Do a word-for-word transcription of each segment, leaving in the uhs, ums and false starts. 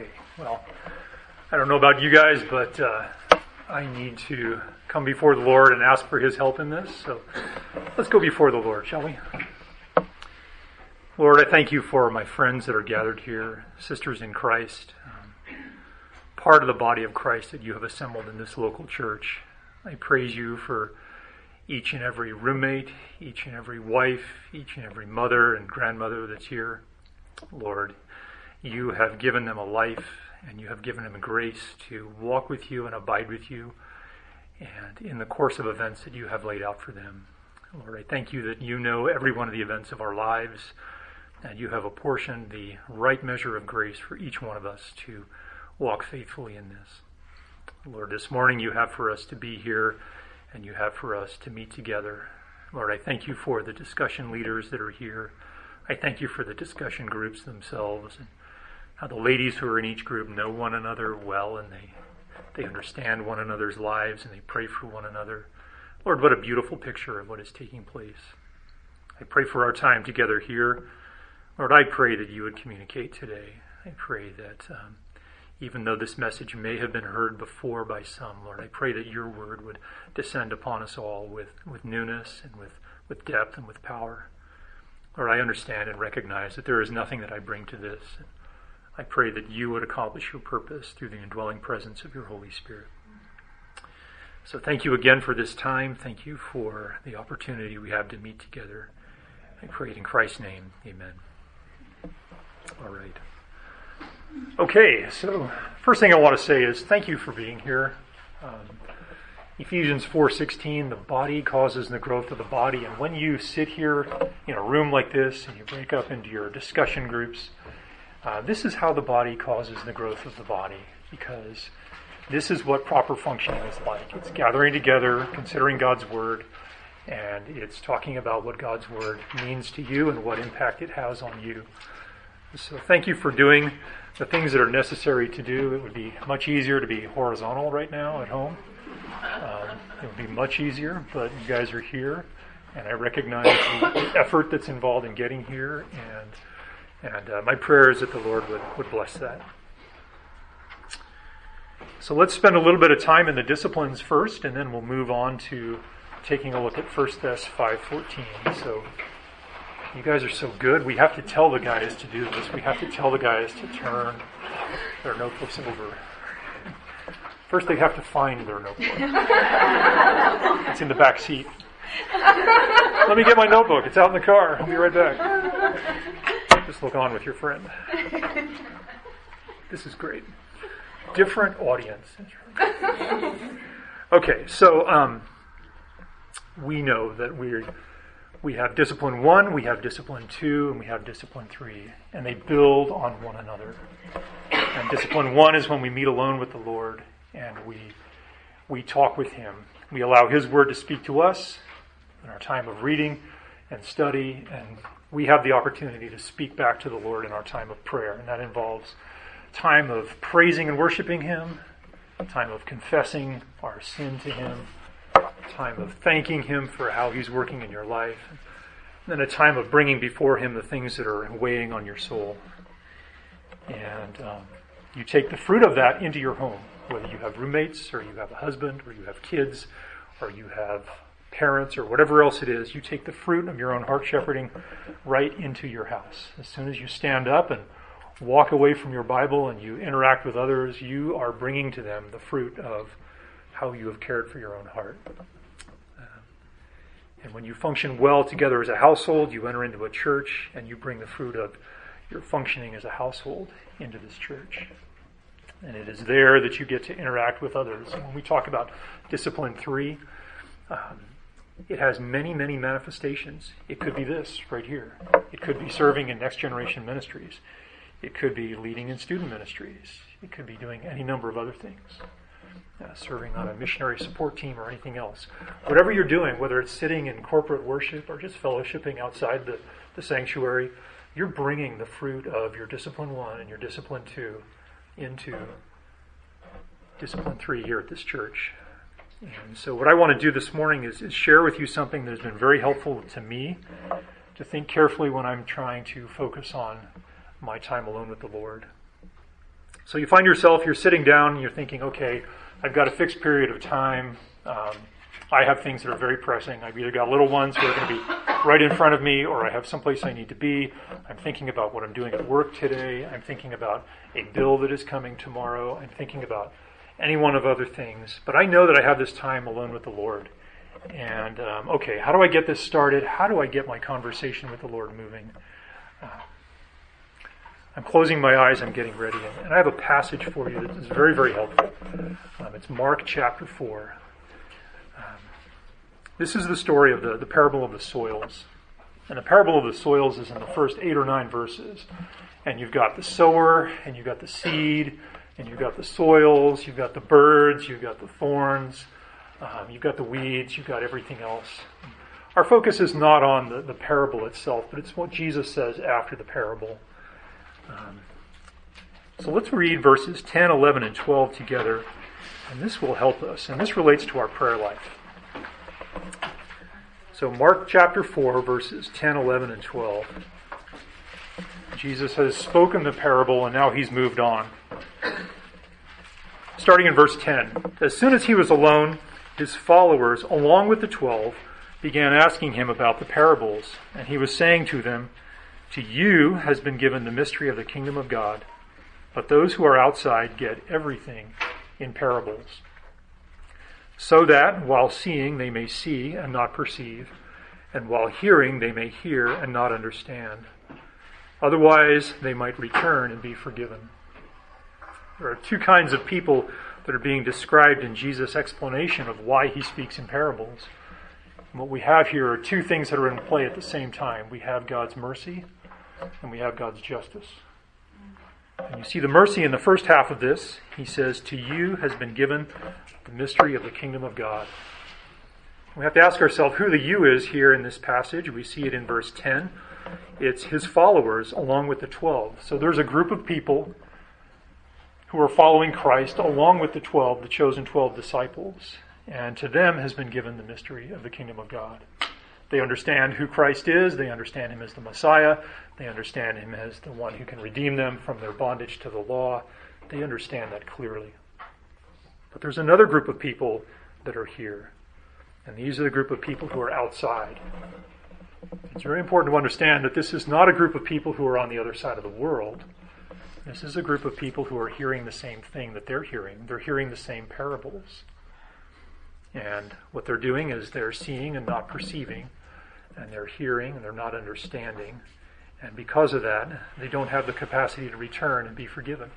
Okay, well, I don't know about you guys, but uh, I need to come before the Lord and ask for His help in this. So let's go before the Lord, shall we? Lord, I thank You for my friends that are gathered here, sisters in Christ, um, part of the body of Christ that You have assembled in this local church. I praise You for each and every roommate, each and every wife, each and every mother and grandmother that's here. Lord, You have given them a life, and You have given them grace to walk with You and abide with You, and in the course of events that You have laid out for them. Lord, I thank You that You know every one of the events of our lives, and You have apportioned the right measure of grace for each one of us to walk faithfully in this. Lord, this morning You have for us to be here, and You have for us to meet together. Lord, I thank You for the discussion leaders that are here. I thank You for the discussion groups themselves, and how the ladies who are in each group know one another well, and they they understand one another's lives, and they pray for one another. Lord, what a beautiful picture of what is taking place. I pray for our time together here. Lord, I pray that You would communicate today. I pray that um, even though this message may have been heard before by some, Lord, I pray that Your word would descend upon us all with, with newness and with, with depth and with power. Lord, I understand and recognize that there is nothing that I bring to this. I pray that You would accomplish Your purpose through the indwelling presence of Your Holy Spirit. So thank You again for this time. Thank You for the opportunity we have to meet together. I pray it in Christ's name. Amen. All right. Okay, so first thing I want to say is thank you for being here. Um, Ephesians four sixteen, the body causes the growth of the body. And when you sit here in a room like this and you break up into your discussion groups, uh, this is how the body causes the growth of the body, because this is what proper functioning is like. It's gathering together, considering God's Word, and it's talking about what God's Word means to you and what impact it has on you. So thank you for doing the things that are necessary to do. It would be much easier to be horizontal right now at home. Um, it would be much easier, but you guys are here, and I recognize the effort that's involved in getting here, and and uh, my prayer is that the Lord would, would bless that. So let's spend a little bit of time in the disciplines first, and then we'll move on to taking a look at First Thessalonians five fourteen. So you guys are so good. We have to tell the guys to do this. We have to tell the guys to turn their notebooks over. First, they have to find their notebook. It's in the back seat. Let me get my notebook. It's out in the car. I'll be right back. Just look on with your friend. This is great. Different audience. Okay, so um, we know that we're, we have discipline one, we have discipline two, and we have discipline three, and they build on one another. And discipline one is when we meet alone with the Lord and we we talk with Him. We allow His Word to speak to us in our time of reading and study, and we have the opportunity to speak back to the Lord in our time of prayer, and that involves time of praising and worshiping Him, time of confessing our sin to Him, time of thanking Him for how He's working in your life, and then a time of bringing before Him the things that are weighing on your soul. And um, you take the fruit of that into your home, whether you have roommates, or you have a husband, or you have kids, or you have parents, or whatever else it is. You take the fruit of your own heart shepherding right into your house. As soon as you stand up and walk away from your Bible and you interact with others, you are bringing to them the fruit of how you have cared for your own heart. Uh, and when you function well together as a household, you enter into a church and you bring the fruit of your functioning as a household into this church. And it is there that you get to interact with others. And when we talk about discipline three, um, it has many, many manifestations. It could be this right here. It could be serving in next generation ministries. It could be leading in student ministries. It could be doing any number of other things, uh, serving on a missionary support team or anything else. Whatever you're doing, whether it's sitting in corporate worship or just fellowshipping outside the, the sanctuary, you're bringing the fruit of your discipline one and your discipline two into discipline three here at this church. And so what I want to do this morning is, is share with you something that has been very helpful to me to think carefully when I'm trying to focus on my time alone with the Lord. So you find yourself, you're sitting down and you're thinking, okay, I've got a fixed period of time. Um, I have things that are very pressing. I've either got little ones who are going to be right in front of me, or I have someplace I need to be. I'm thinking about what I'm doing at work today. I'm thinking about a bill that is coming tomorrow. I'm thinking about any one of other things. But I know that I have this time alone with the Lord. And, um, okay, how do I get this started? How do I get my conversation with the Lord moving? Uh, I'm closing my eyes. I'm getting ready. And I have a passage for you that is very, very helpful. Um, it's Mark chapter four. Um, this is the story of the, the parable of the soils. And the parable of the soils is in the first eight or nine verses. And you've got the sower, and you've got the seed, and you've got the soils, you've got the birds, you've got the thorns, Um, you've got the weeds, you've got everything else. Our focus is not on the, the parable itself, but it's what Jesus says after the parable. Um, so let's read verses ten, eleven, and twelve together, and this will help us. And this relates to our prayer life. So Mark chapter four, verses ten, eleven, and twelve. Jesus has spoken the parable, and now he's moved on. Starting in verse ten. As soon as he was alone, his followers, along with the twelve, began asking him about the parables. And he was saying to them, "To you has been given the mystery of the kingdom of God, but those who are outside get everything in parables, so that while seeing they may see and not perceive, and while hearing they may hear and not understand. Otherwise they might return and be forgiven." There are two kinds of people that are being described in Jesus' explanation of why he speaks in parables. And what we have here are two things that are in play at the same time. We have God's mercy and we have God's justice. And you see the mercy in the first half of this. He says, "To you has been given the mystery of the kingdom of God." We have to ask ourselves who the you is here in this passage. We see it in verse ten. It's his followers along with the twelve. So there's a group of people who are following Christ along with the twelve, the chosen twelve disciples. And to them has been given the mystery of the kingdom of God. They understand who Christ is. They understand him as the Messiah. They understand him as the one who can redeem them from their bondage to the law. They understand that clearly. But there's another group of people that are here. And these are the group of people who are outside. It's very important to understand that this is not a group of people who are on the other side of the world. This is a group of people who are hearing the same thing that they're hearing. They're hearing the same parables. And what they're doing is they're seeing and not perceiving. And they're hearing and they're not understanding. And because of that, they don't have the capacity to return and be forgiven.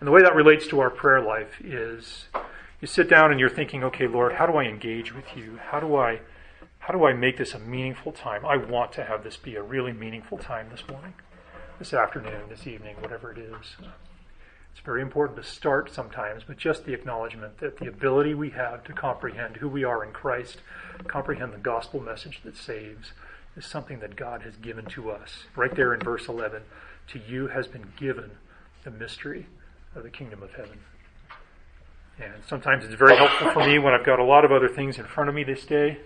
And the way that relates to our prayer life is you sit down and you're thinking, okay, Lord, how do I engage with you? How do I, how do I make this a meaningful time? I want to have this be a really meaningful time this morning, this afternoon, this evening, whatever it is. It's very important to start sometimes with just the acknowledgement that the ability we have to comprehend who we are in Christ, comprehend the gospel message that saves, is something that God has given to us. Right there in verse eleven, "To you has been given the mystery of the kingdom of heaven." And sometimes it's very helpful for me when I've got a lot of other things in front of me this day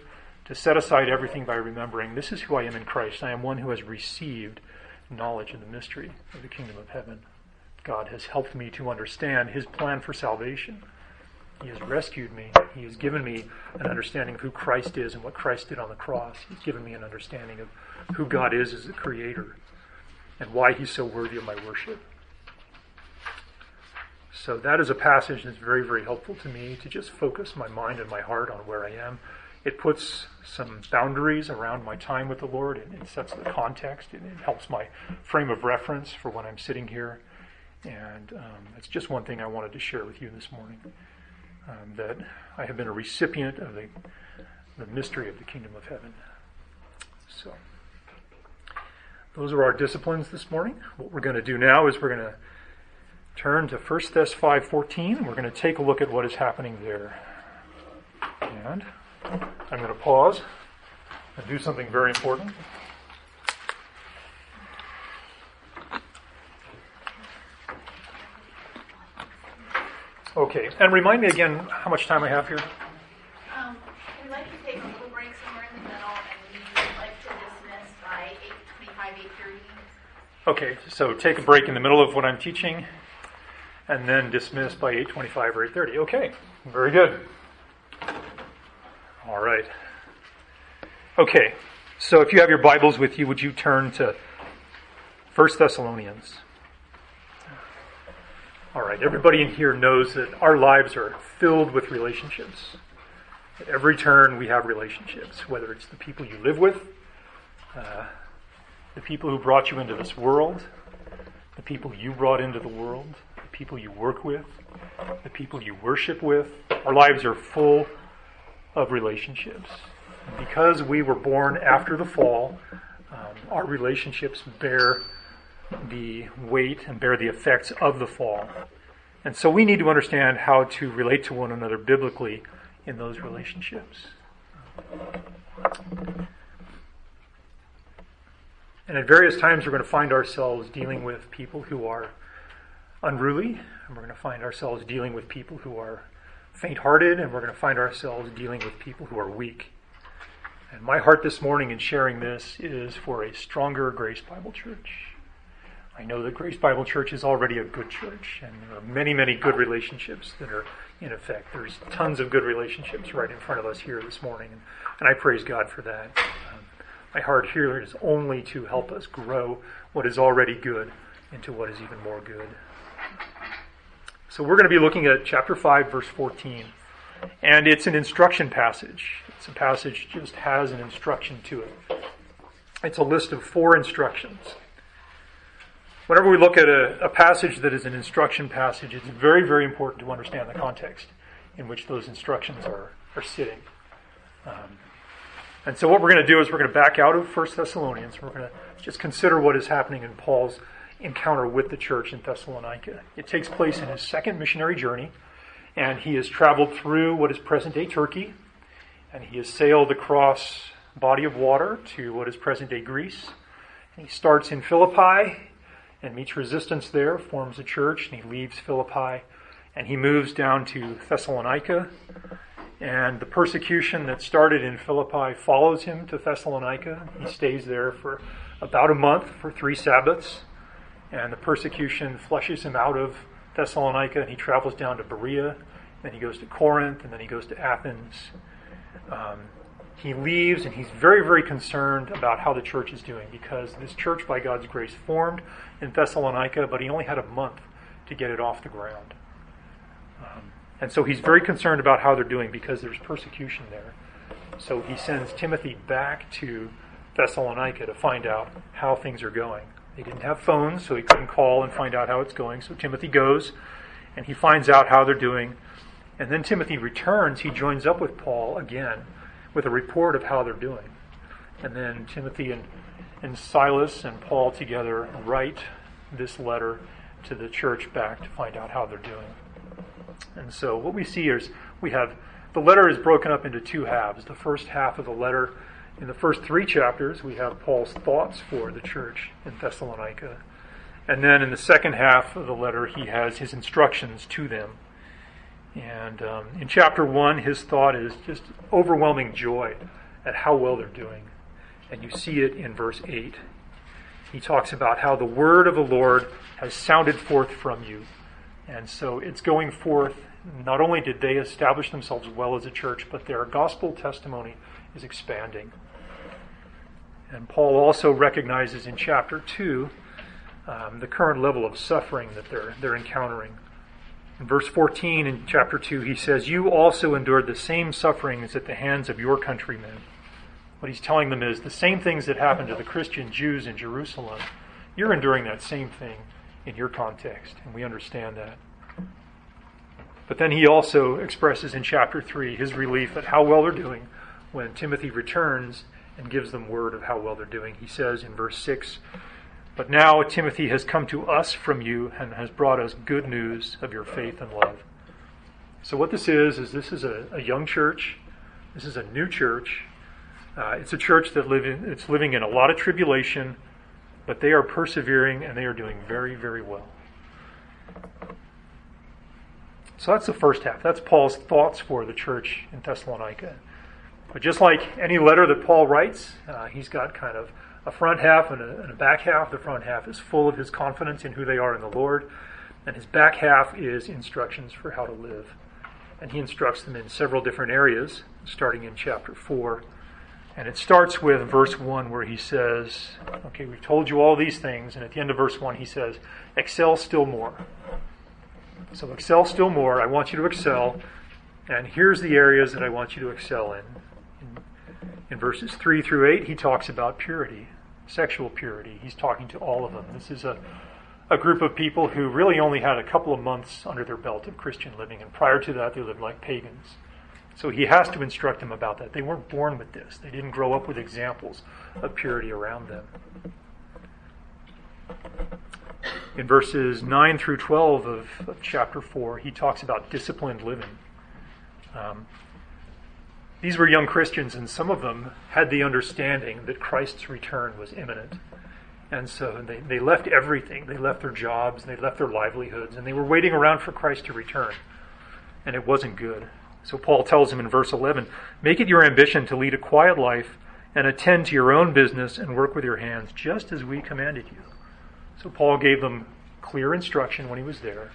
to set aside everything by remembering this is who I am in Christ. I am one who has received knowledge of the mystery of the kingdom of heaven. God has helped me to understand his plan for salvation. He has rescued me. He has given me an understanding of who Christ is and what Christ did on the cross. He's given me an understanding of who God is as the creator and why he's so worthy of my worship. So that is a passage that's very, very helpful to me to just focus my mind and my heart on where I am. It puts some boundaries around my time with the Lord, and it sets the context, and it helps my frame of reference for when I'm sitting here. And um, that's just one thing I wanted to share with you this morning, um, that I have been a recipient of the, the mystery of the kingdom of heaven. So those are our disciplines this morning. What we're going to do now is we're going to turn to First Thessalonians five fourteen, and we're going to take a look at what is happening there. And I'm going to pause and do something very important. Okay, and remind me again how much time I have here. Um, we'd like to take a little break somewhere in the middle, and we'd like to dismiss by eight twenty-five, eight thirty. Okay, so take a break in the middle of what I'm teaching, and then dismiss by eight twenty-five or eight thirty. Okay, very good. All right. Okay, so if you have your Bibles with you, would you turn to First Thessalonians? All right, everybody in here knows that our lives are filled with relationships. At every turn, we have relationships, whether it's the people you live with, uh, the people who brought you into this world, the people you brought into the world, the people you work with, the people you worship with. Our lives are full of relationships. Because we were born after the fall, um, our relationships bear the weight and bear the effects of the fall. And so we need to understand how to relate to one another biblically in those relationships. And at various times we're going to find ourselves dealing with people who are unruly, and we're going to find ourselves dealing with people who are faint-hearted, and we're going to find ourselves dealing with people who are weak. And my heart this morning in sharing this is for a stronger Grace Bible Church. I know that Grace Bible Church is already a good church, and there are many, many good relationships that are in effect. There's tons of good relationships right in front of us here this morning, and I praise God for that. Um, my heart here is only to help us grow what is already good into what is even more good. So we're going to be looking at chapter five, verse fourteen, and it's an instruction passage. It's a passage that just has an instruction to it. It's a list of four instructions. Whenever we look at a, a passage that is an instruction passage, it's very, very important to understand the context in which those instructions are, are sitting. Um, and so what we're going to do is we're going to back out of First Thessalonians. We're going to just consider what is happening in Paul's encounter with the church in Thessalonica. It takes place in his second missionary journey, and he has traveled through what is present-day Turkey, and he has sailed across a body of water to what is present-day Greece. And he starts in Philippi, and meets resistance there, forms a church, and he leaves Philippi, and he moves down to Thessalonica, and the persecution that started in Philippi follows him to Thessalonica. He stays there for about a month, for three Sabbaths, and the persecution flushes him out of Thessalonica, and he travels down to Berea, then he goes to Corinth, and then he goes to Athens. Um, He leaves, and he's very, very concerned about how the church is doing, because this church, by God's grace, formed in Thessalonica, but he only had a month to get it off the ground. Um, and so he's very concerned about how they're doing, because there's persecution there. So he sends Timothy back to Thessalonica to find out how things are going. They didn't have phones, so he couldn't call and find out how it's going. So Timothy goes, and he finds out how they're doing. And then Timothy returns. He joins up with Paul again, with a report of how they're doing. And then Timothy and, and Silas and Paul together write this letter to the church back to find out how they're doing. And so what we see is we have, the letter is broken up into two halves. The first half of the letter, in the first three chapters, we have Paul's thoughts for the church in Thessalonica. And then in the second half of the letter, he has his instructions to them. And um, in chapter one, his thought is just overwhelming joy at how well they're doing. And you see it in verse eight. He talks about how the word of the Lord has sounded forth from you. And so it's going forth. Not only did they establish themselves well as a church, but their gospel testimony is expanding. And Paul also recognizes in chapter two um, the current level of suffering that they're they're encountering. In verse fourteen in chapter two, he says, "You also endured the same sufferings at the hands of your countrymen." What he's telling them is the same things that happened to the Christian Jews in Jerusalem, you're enduring that same thing in your context, and we understand that. But then he also expresses in chapter three his relief at how well they're doing when Timothy returns and gives them word of how well they're doing. He says in verse six, "But now Timothy has come to us from you and has brought us good news of your faith and love." So what this is, is this is a, a young church. This is a new church. Uh, it's a church that live in, it's living in a lot of tribulation, but they are persevering and they are doing very, very well. So that's the first half. That's Paul's thoughts for the church in Thessalonica. But just like any letter that Paul writes, uh, he's got kind of a front half and a, and a back half. The front half is full of his confidence in who they are in the Lord, and his back half is instructions for how to live. And he instructs them in several different areas, starting in chapter four. And it starts with verse one, where he says, okay, we've told you all these things, and at the end of verse one he says, excel still more. So excel still more. I want you to excel, and here's the areas that I want you to excel in. In verses three through eight, he talks about purity, sexual purity. He's talking to all of them. This is a, a group of people who really only had a couple of months under their belt of Christian living, and prior to that, they lived like pagans. So he has to instruct them about that. They weren't born with this. They didn't grow up with examples of purity around them. In verses nine through twelve of, of chapter four, he talks about disciplined living. Um, These were young Christians, and some of them had the understanding that Christ's return was imminent. And so they, they left everything. They left their jobs, they left their livelihoods, and they were waiting around for Christ to return. And it wasn't good. So Paul tells him in verse eleven, make it your ambition to lead a quiet life and attend to your own business and work with your hands, just as we commanded you. So Paul gave them clear instruction when he was there,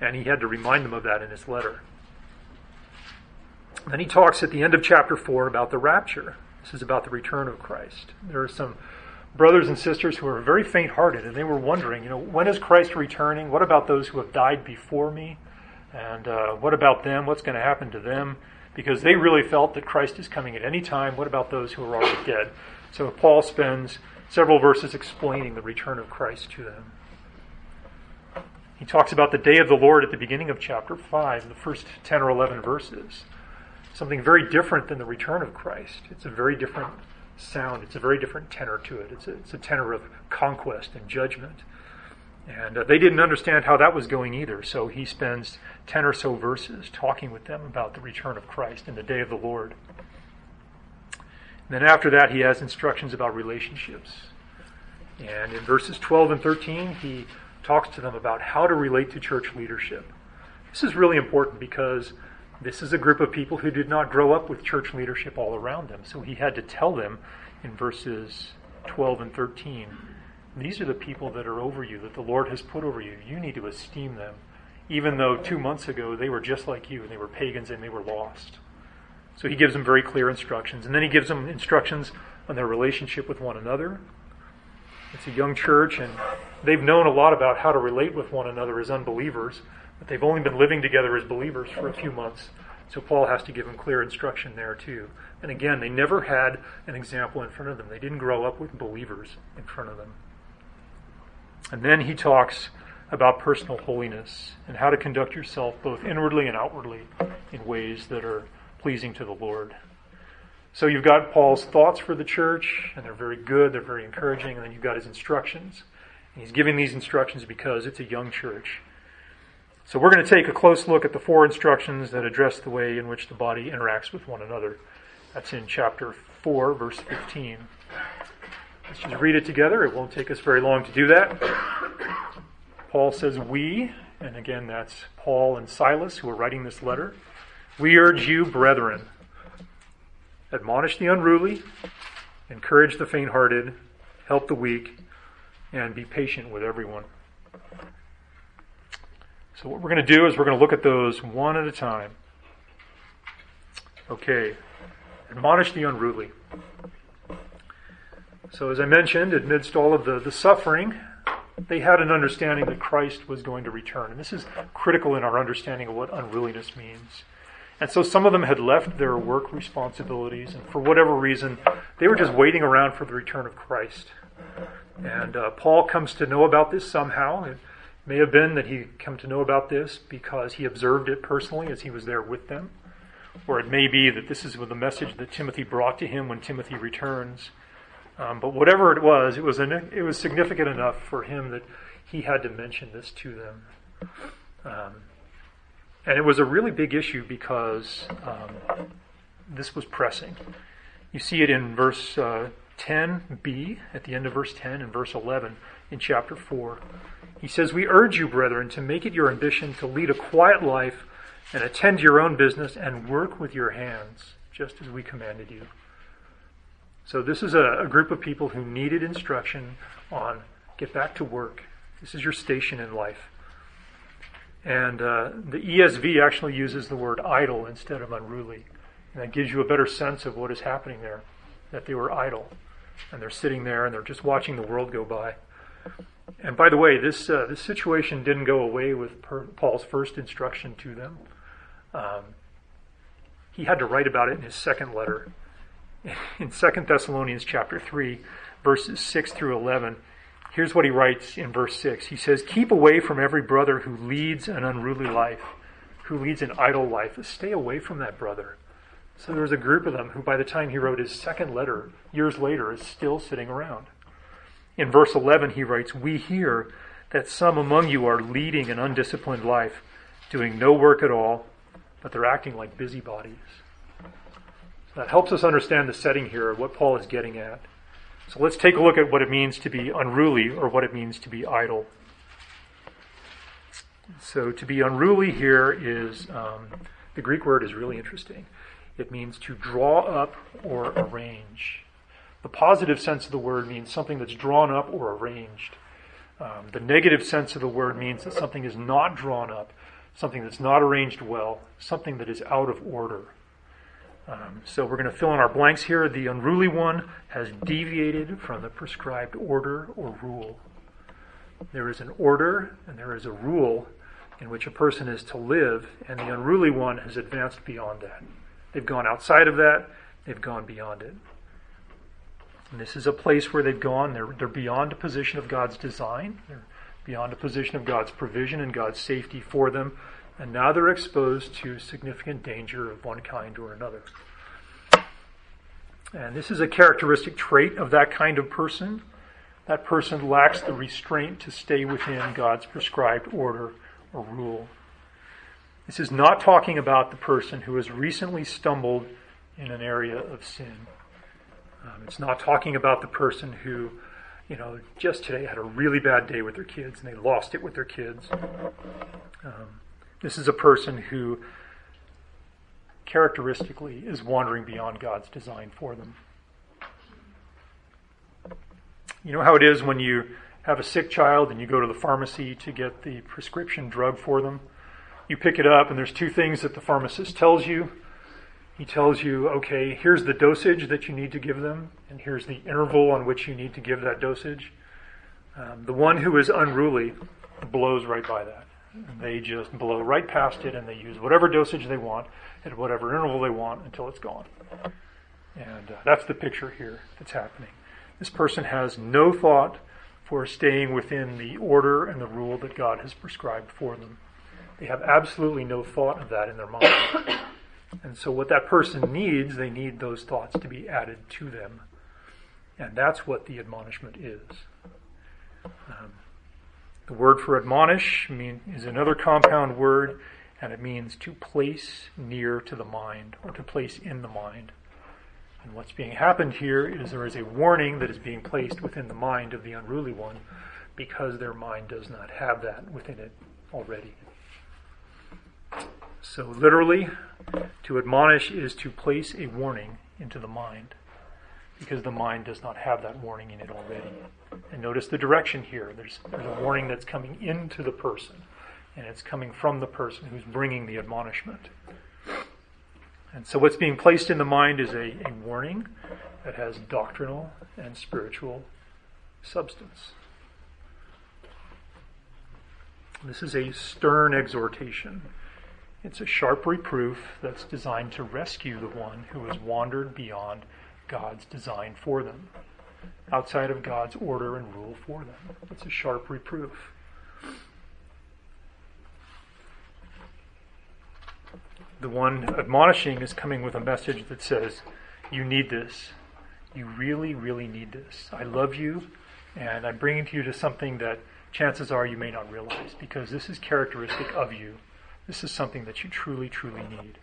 and he had to remind them of that in his letter. Then he talks at the end of chapter four about the rapture. This is about the return of Christ. There are some brothers and sisters who are very faint-hearted, and they were wondering, you know, when is Christ returning? What about those who have died before me? And uh, what about them? What's going to happen to them? Because they really felt that Christ is coming at any time. What about those who are already dead? So Paul spends several verses explaining the return of Christ to them. He talks about the day of the Lord at the beginning of chapter five, the first ten or eleven verses. Something very different than the return of Christ. It's a very different sound. It's a very different tenor to it. It's a, it's a tenor of conquest and judgment. And uh, they didn't understand how that was going either. So he spends ten or so verses talking with them about the return of Christ and the day of the Lord. And then after that, he has instructions about relationships. And in verses twelve and thirteen, he talks to them about how to relate to church leadership. This is really important because this is a group of people who did not grow up with church leadership all around them. So he had to tell them in verses twelve and thirteen, these are the people that are over you, that the Lord has put over you. You need to esteem them, even though two months ago they were just like you, and they were pagans and they were lost. So he gives them very clear instructions. And then he gives them instructions on their relationship with one another. It's a young church, and they've known a lot about how to relate with one another as unbelievers, but they've only been living together as believers for a few months, so Paul has to give them clear instruction there too. And again, they never had an example in front of them. They didn't grow up with believers in front of them. And then he talks about personal holiness and how to conduct yourself both inwardly and outwardly in ways that are pleasing to the Lord. So you've got Paul's thoughts for the church, and they're very good, they're very encouraging, and then you've got his instructions. And he's giving these instructions because it's a young church. So we're going to take a close look at the four instructions that address the way in which the body interacts with one another. That's in chapter four, verse fifteen. Let's just read it together. It won't take us very long to do that. Paul says, we, and again that's Paul and Silas who are writing this letter, we urge you, brethren, admonish the unruly, encourage the faint-hearted, help the weak, and be patient with everyone. So what we're going to do is we're going to look at those one at a time. Okay, admonish the unruly. So as I mentioned, amidst all of the, the suffering, they had an understanding that Christ was going to return. And this is critical in our understanding of what unruliness means. And so some of them had left their work responsibilities, and for whatever reason, they were just waiting around for the return of Christ. And uh, Paul comes to know about this somehow. It, May have been that he came to know about this because he observed it personally as he was there with them. Or it may be that this is the message that Timothy brought to him when Timothy returns. Um, but whatever it was, it was, an, it was significant enough for him that he had to mention this to them. Um, and it was a really big issue because um, this was pressing. You see it in verse uh, ten b, at the end of verse ten, and verse eleven in chapter four. He says, we urge you, brethren, to make it your ambition to lead a quiet life and attend to your own business and work with your hands, just as we commanded you. So this is a, a group of people who needed instruction on get back to work. This is your station in life. And uh, the E S V actually uses the word idle instead of unruly. And that gives you a better sense of what is happening there, that they were idle. And they're sitting there and they're just watching the world go by. And by the way, this uh, this situation didn't go away with per- Paul's first instruction to them. Um, he had to write about it in his second letter. In Second Thessalonians chapter three, verses six through eleven, here's what he writes in verse six. He says, keep away from every brother who leads an unruly life, who leads an idle life. Stay away from that brother. So there was a group of them who by the time he wrote his second letter, years later, is still sitting around. In verse eleven, he writes, we hear that some among you are leading an undisciplined life, doing no work at all, but they're acting like busybodies. So that helps us understand the setting here of what Paul is getting at. So let's take a look at what it means to be unruly or what it means to be idle. So to be unruly here is, um, the Greek word is really interesting. It means to draw up or arrange. The positive sense of the word means something that's drawn up or arranged. Um, the negative sense of the word means that something is not drawn up, something that's not arranged well, something that is out of order. Um, so we're going to fill in our blanks here. The unruly one has deviated from the prescribed order or rule. There is an order and there is a rule in which a person is to live, and the unruly one has advanced beyond that. They've gone outside of that. They've gone beyond it. And this is a place where they've gone. They're, they're beyond a position of God's design. They're beyond a position of God's provision and God's safety for them. And now they're exposed to significant danger of one kind or another. And this is a characteristic trait of that kind of person. That person lacks the restraint to stay within God's prescribed order or rule. This is not talking about the person who has recently stumbled in an area of sin. Um, it's not talking about the person who, you know, just today had a really bad day with their kids and they lost it with their kids. Um, this is a person who characteristically is wandering beyond God's design for them. You know how it is when you have a sick child and you go to the pharmacy to get the prescription drug for them? You pick it up, and there's two things that the pharmacist tells you. He tells you, okay, here's the dosage that you need to give them, and here's the interval on which you need to give that dosage. Um, the one who is unruly blows right by that. They just blow right past it, and they use whatever dosage they want at whatever interval they want until it's gone. And uh, that's the picture here that's happening. This person has no thought for staying within the order and the rule that God has prescribed for them. They have absolutely no thought of that in their mind. And so what that person needs, they need those thoughts to be added to them. And that's what the admonishment is. Um, the word for admonish mean, is another compound word, and it means to place near to the mind, or to place in the mind. And what's being happened here is there is a warning that is being placed within the mind of the unruly one because their mind does not have that within it already. So literally, to admonish is to place a warning into the mind because the mind does not have that warning in it already. And notice the direction here. There's, there's a warning that's coming into the person, and it's coming from the person who's bringing the admonishment. And so what's being placed in the mind is a, a warning that has doctrinal and spiritual substance. This is a stern exhortation. It's a sharp reproof that's designed to rescue the one who has wandered beyond God's design for them, outside of God's order and rule for them. It's a sharp reproof. The one admonishing is coming with a message that says, you need this. You really, really need this. I love you, and I'm bringing to you to something that chances are you may not realize, because this is characteristic of you. This is something that you truly, truly need.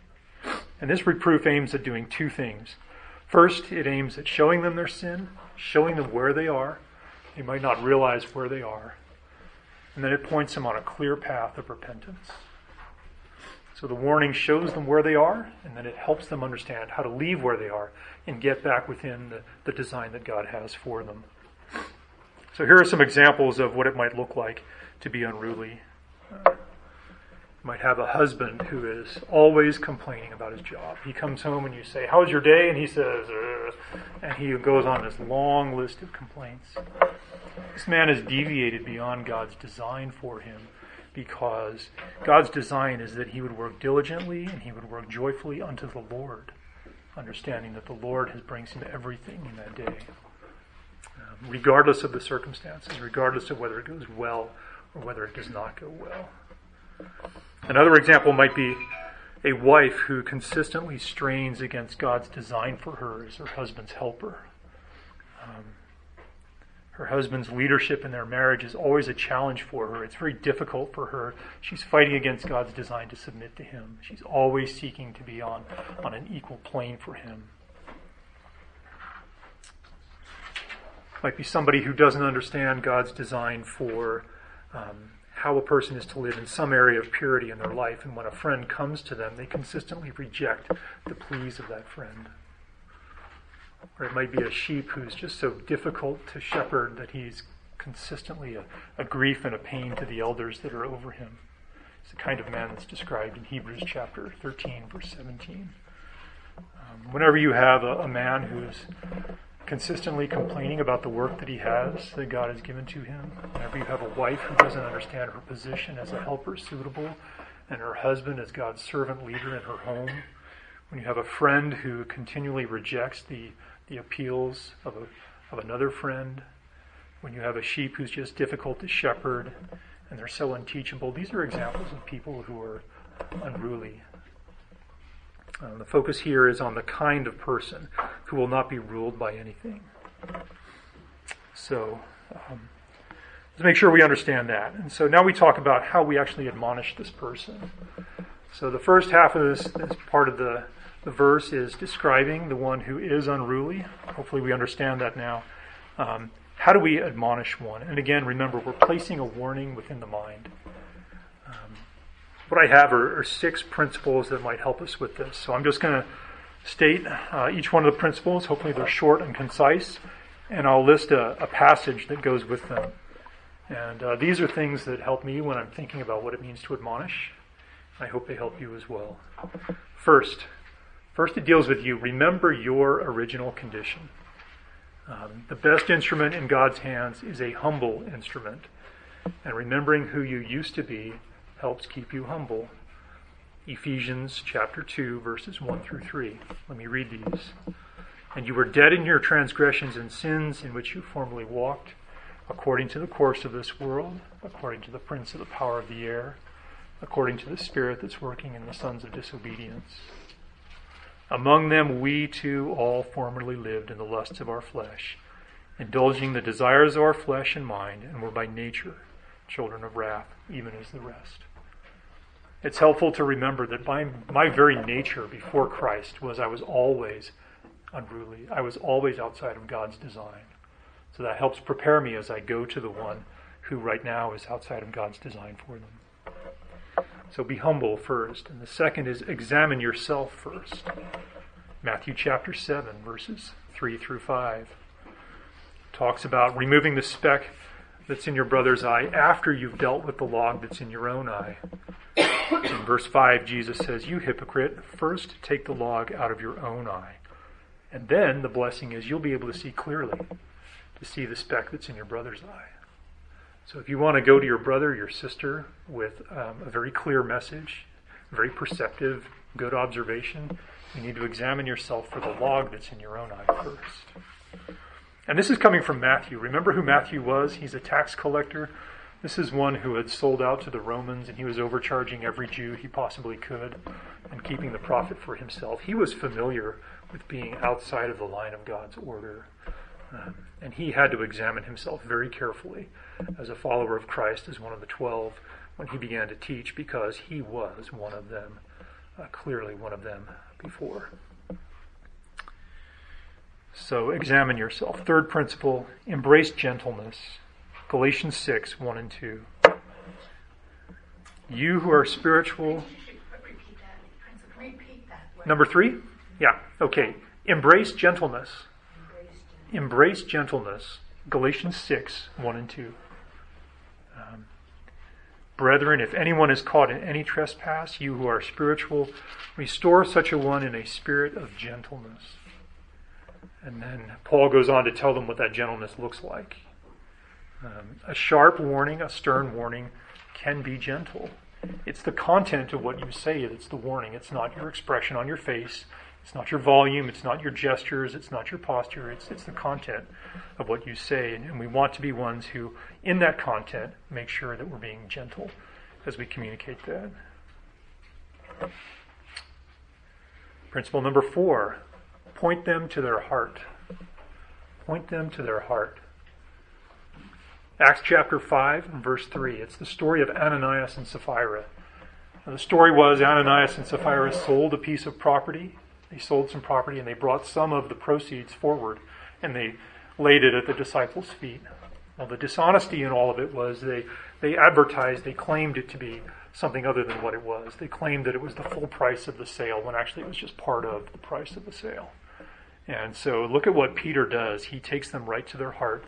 And this reproof aims at doing two things. First, it aims at showing them their sin, showing them where they are. They might not realize where they are. And then it points them on a clear path of repentance. So the warning shows them where they are, and then it helps them understand how to leave where they are and get back within the, the design that God has for them. So here are some examples of what it might look like to be unruly. Uh, you might have a husband who is always complaining about his job. He comes home and you say, "How was your day?" And he says, "Ugh," and he goes on this long list of complaints. This man has deviated beyond God's design for him, because God's design is that he would work diligently and he would work joyfully unto the Lord, understanding that the Lord has brings him everything in that day, um, regardless of the circumstances, regardless of whether it goes well or whether it does not go well. Another example might be a wife who consistently strains against God's design for her as her husband's helper. Um, Her husband's leadership in their marriage is always a challenge for her. It's very difficult for her. She's fighting against God's design to submit to him. She's always seeking to be on, on an equal plane for him. Might be somebody who doesn't understand God's design for um, how a person is to live in some area of purity in their life. And when a friend comes to them, they consistently reject the pleas of that friend. Or it might be a sheep who's just so difficult to shepherd that he's consistently a, a grief and a pain to the elders that are over him. It's the kind of man that's described in Hebrews chapter thirteen, verse seventeen. Um, whenever you have a, a man who's consistently complaining about the work that he has, that God has given to him, whenever you have a wife who doesn't understand her position as a helper suitable, and her husband as God's servant leader in her home, when you have a friend who continually rejects the, the appeals of, a, of another friend, when you have a sheep who's just difficult to shepherd and they're so unteachable, these are examples of people who are unruly. Um, the focus here is on the kind of person who will not be ruled by anything. So um, let's make sure we understand that. And so now we talk about how we actually admonish this person. So the first half of this, this part of the, the verse is describing the one who is unruly. Hopefully we understand that now. Um, how do we admonish one? And again, remember, we're placing a warning within the mind. Um, what I have are, are six principles that might help us with this. So I'm just going to state uh, each one of the principles. Hopefully they're short and concise. And I'll list a, a passage that goes with them. And uh, these are things that help me when I'm thinking about what it means to admonish. I hope they help you as well. First, first it deals with you. Remember your original condition. Um, the best instrument in God's hands is a humble instrument. And remembering who you used to be helps keep you humble. Ephesians chapter two, verses one through three. Let me read these. "And you were dead in your transgressions and sins in which you formerly walked, according to the course of this world, according to the prince of the power of the air, according to the Spirit that's working in the sons of disobedience. Among them we too all formerly lived in the lusts of our flesh, indulging the desires of our flesh and mind, and were by nature children of wrath, even as the rest." It's helpful to remember that by my very nature before Christ was I was always unruly. I was always outside of God's design. So that helps prepare me as I go to the one who right now is outside of God's design for them. So be humble first. And the second is examine yourself first. Matthew chapter seven, verses three through five. Talks about removing the speck that's in your brother's eye after you've dealt with the log that's in your own eye. In verse five, Jesus says, "You hypocrite, first take the log out of your own eye." And then the blessing is you'll be able to see clearly, to see the speck that's in your brother's eye. So if you want to go to your brother, your sister, with um, a very clear message, very perceptive, good observation, you need to examine yourself for the log that's in your own eye first. And this is coming from Matthew. Remember who Matthew was? He's a tax collector. This is one who had sold out to the Romans, and he was overcharging every Jew he possibly could and keeping the profit for himself. He was familiar with being outside of the line of God's order. Um, and he had to examine himself very carefully as a follower of Christ, as one of the twelve, when he began to teach, because he was one of them, uh, clearly one of them before. So examine yourself. Third principle, embrace gentleness. Galatians six, one and two. "You who are spiritual, Repeat that word. Number three? Yeah, okay. Embrace gentleness. Embrace gentleness. Galatians six, one and two. Um, Brethren, if anyone is caught in any trespass, you who are spiritual, restore such a one in a spirit of gentleness. And then Paul goes on to tell them what that gentleness looks like. Um, a sharp warning, a stern warning, can be gentle. It's the content of what you say that's the warning. It's not your expression on your face. It's not your volume. It's not your gestures. It's not your posture. It's, it's the content of what you say. And, and we want to be ones who, in that content, make sure that we're being gentle as we communicate that. Principle number four, point them to their heart. Point them to their heart. Acts chapter five, and verse three. It's the story of Ananias and Sapphira. Now, the story was Ananias and Sapphira sold a piece of property. They sold some property and they brought some of the proceeds forward and they laid it at the disciples' feet. Now, the dishonesty in all of it was they, they advertised, they claimed it to be something other than what it was. They claimed that it was the full price of the sale when actually it was just part of the price of the sale. And so look at what Peter does. He takes them right to their heart.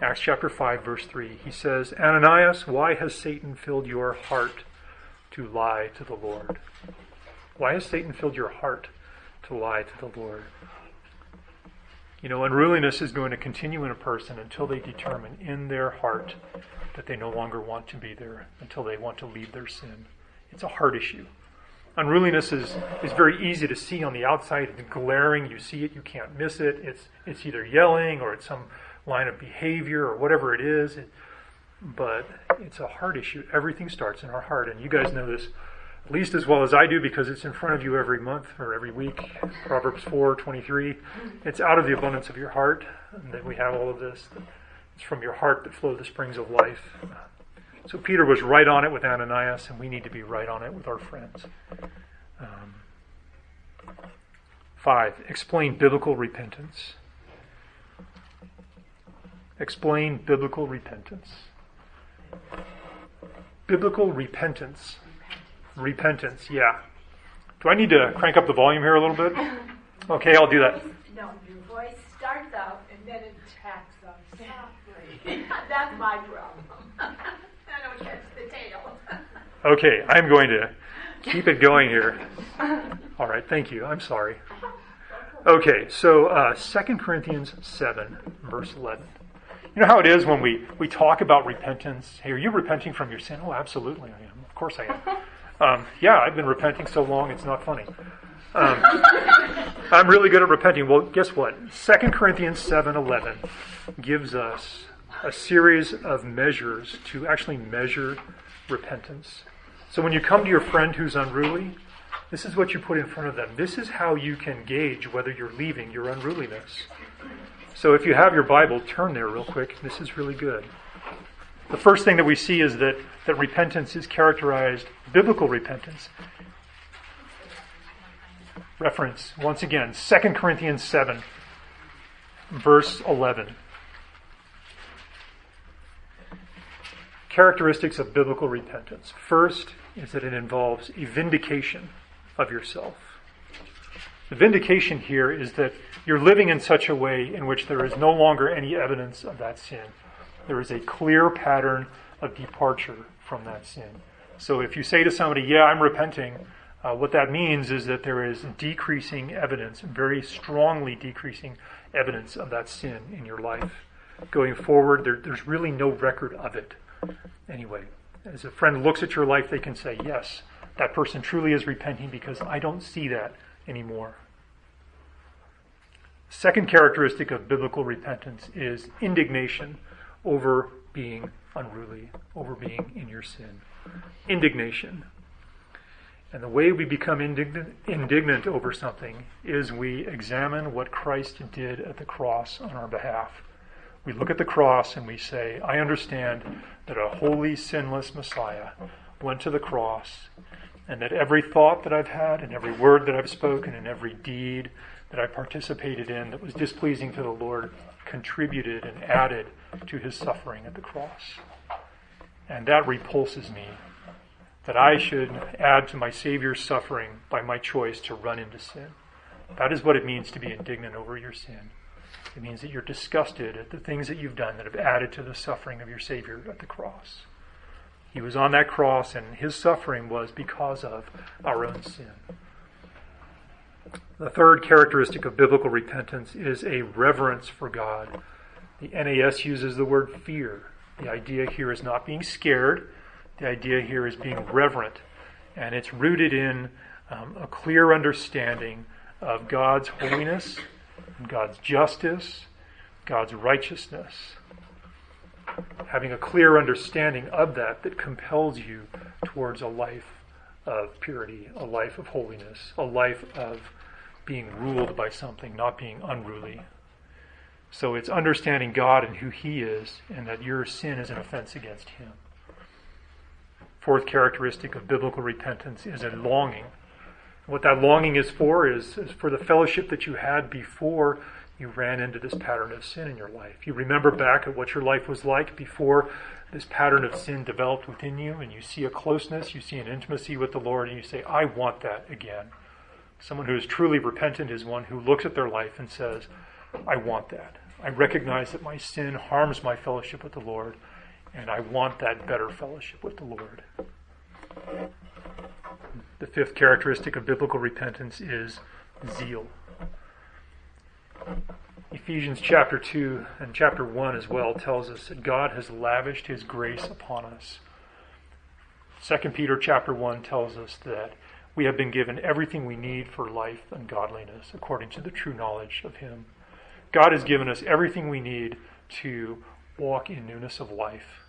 Acts chapter five, verse three. He says, Ananias, why has Satan filled your heart to lie to the Lord? Why has Satan filled your heart to lie to the Lord? You know, unruliness is going to continue in a person until they determine in their heart that they no longer want to be there, until they want to leave their sin. It's a heart issue. Unruliness is, is very easy to see on the outside. It's glaring. You see it. You can't miss it. It's it's either yelling or it's some line of behavior or whatever it is. It, but it's a heart issue. Everything starts in our heart. And you guys know this at least as well as I do because it's in front of you every month or every week. Proverbs four, twenty-three. It's out of the abundance of your heart that we have all of this. It's from your heart that flow the springs of life. So Peter was right on it with Ananias, and we need to be right on it with our friends. Um, five, explain biblical repentance. Explain biblical repentance. Biblical repentance. Repentance, yeah. Do I need to crank up the volume here a little bit? Okay, I'll do that. No, your voice starts out, and then it tracks up softly. That's my problem. Okay, I'm going to keep it going here. All right, thank you. I'm sorry. Okay, so uh, Second Corinthians seven, verse eleven. You know how it is when we, we talk about repentance? Hey, are you repenting from your sin? Oh, absolutely I am. Of course I am. Um, yeah, I've been repenting so long, it's not funny. Um, I'm really good at repenting. Well, guess what? Second Corinthians seven eleven gives us a series of measures to actually measure repentance. So when you come to your friend who's unruly, this is what you put in front of them. This is how you can gauge whether you're leaving your unruliness. So if you have your Bible, turn there real quick. This is really good. The first thing that we see is that, that repentance is characterized, biblical repentance. Reference, once again, Second Corinthians seven, verse eleven. Characteristics of biblical repentance. First is that it involves a vindication of yourself. The vindication here is that you're living in such a way in which there is no longer any evidence of that sin. There is a clear pattern of departure from that sin. So if you say to somebody, yeah, I'm repenting, uh, what that means is that there is decreasing evidence, very strongly decreasing evidence of that sin in your life. Going forward, there, there's really no record of it. Anyway, as a friend looks at your life, they can say, yes, that person truly is repenting because I don't see that anymore. Second characteristic of biblical repentance is indignation over being unruly, over being in your sin. Indignation. And the way we become indignant, indignant over something is we examine what Christ did at the cross on our behalf. We look at the cross and we say, I understand that a holy, sinless Messiah went to the cross and that every thought that I've had and every word that I've spoken and every deed that I participated in that was displeasing to the Lord contributed and added to his suffering at the cross. And that repulses me. that I should add to my Savior's suffering by my choice to run into sin. That is what it means to be indignant over your sin. It means that you're disgusted at the things that you've done that have added to the suffering of your Savior at the cross. He was on that cross, and his suffering was because of our own sin. The third characteristic of biblical repentance is a reverence for God. The N A S uses the word fear. The idea here is not being scared. The idea here is being reverent. And it's rooted in um, a clear understanding of God's holiness, God's justice, God's righteousness. Having a clear understanding of that that compels you towards a life of purity, a life of holiness, a life of being ruled by something, not being unruly. So it's understanding God and who He is, and that your sin is an offense against Him. Fourth characteristic of biblical repentance is a longing. What that longing is for is, is for the fellowship that you had before you ran into this pattern of sin in your life. You remember back at what your life was like before this pattern of sin developed within you, and you see a closeness, you see an intimacy with the Lord, and you say, I want that again. Someone who is truly repentant is one who looks at their life and says, I want that. I recognize that my sin harms my fellowship with the Lord, and I want that better fellowship with the Lord. The fifth characteristic of biblical repentance is zeal. Ephesians chapter two and chapter one as well tells us that God has lavished His grace upon us. Second Peter chapter one tells us that we have been given everything we need for life and godliness according to the true knowledge of Him. God has given us everything we need to walk in newness of life.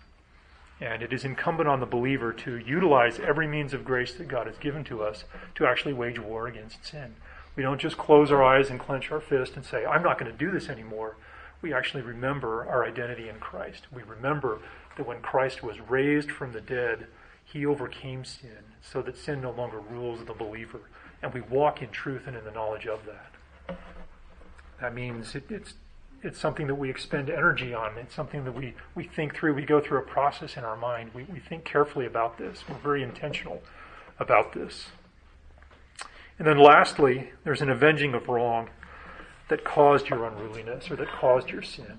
And it is incumbent on the believer to utilize every means of grace that God has given to us to actually wage war against sin. We don't just close our eyes and clench our fist and say, I'm not going to do this anymore. We actually remember our identity in Christ. We remember that when Christ was raised from the dead, He overcame sin so that sin no longer rules the believer. And we walk in truth and in the knowledge of that. That means it, it's it's something that we expend energy on. It's something that we, we think through. We go through a process in our mind. We, we think carefully about this. We're very intentional about this. And then lastly, there's an avenging of wrong that caused your unruliness or that caused your sin.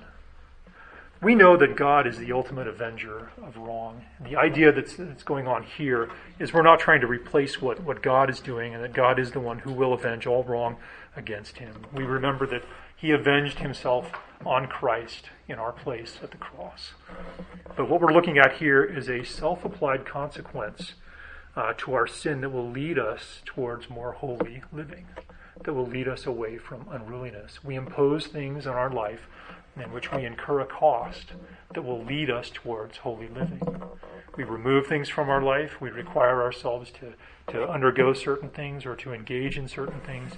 We know that God is the ultimate avenger of wrong. And the idea that's, that's going on here is we're not trying to replace what, what God is doing, and that God is the one who will avenge all wrong against Him. We remember that He avenged Himself on Christ in our place at the cross. But what we're looking at here is a self-applied consequence Uh, to our sin that will lead us towards more holy living, that will lead us away from unruliness. We impose things on our life in which we incur a cost that will lead us towards holy living. We remove things from our life. We require ourselves to, to undergo certain things or to engage in certain things.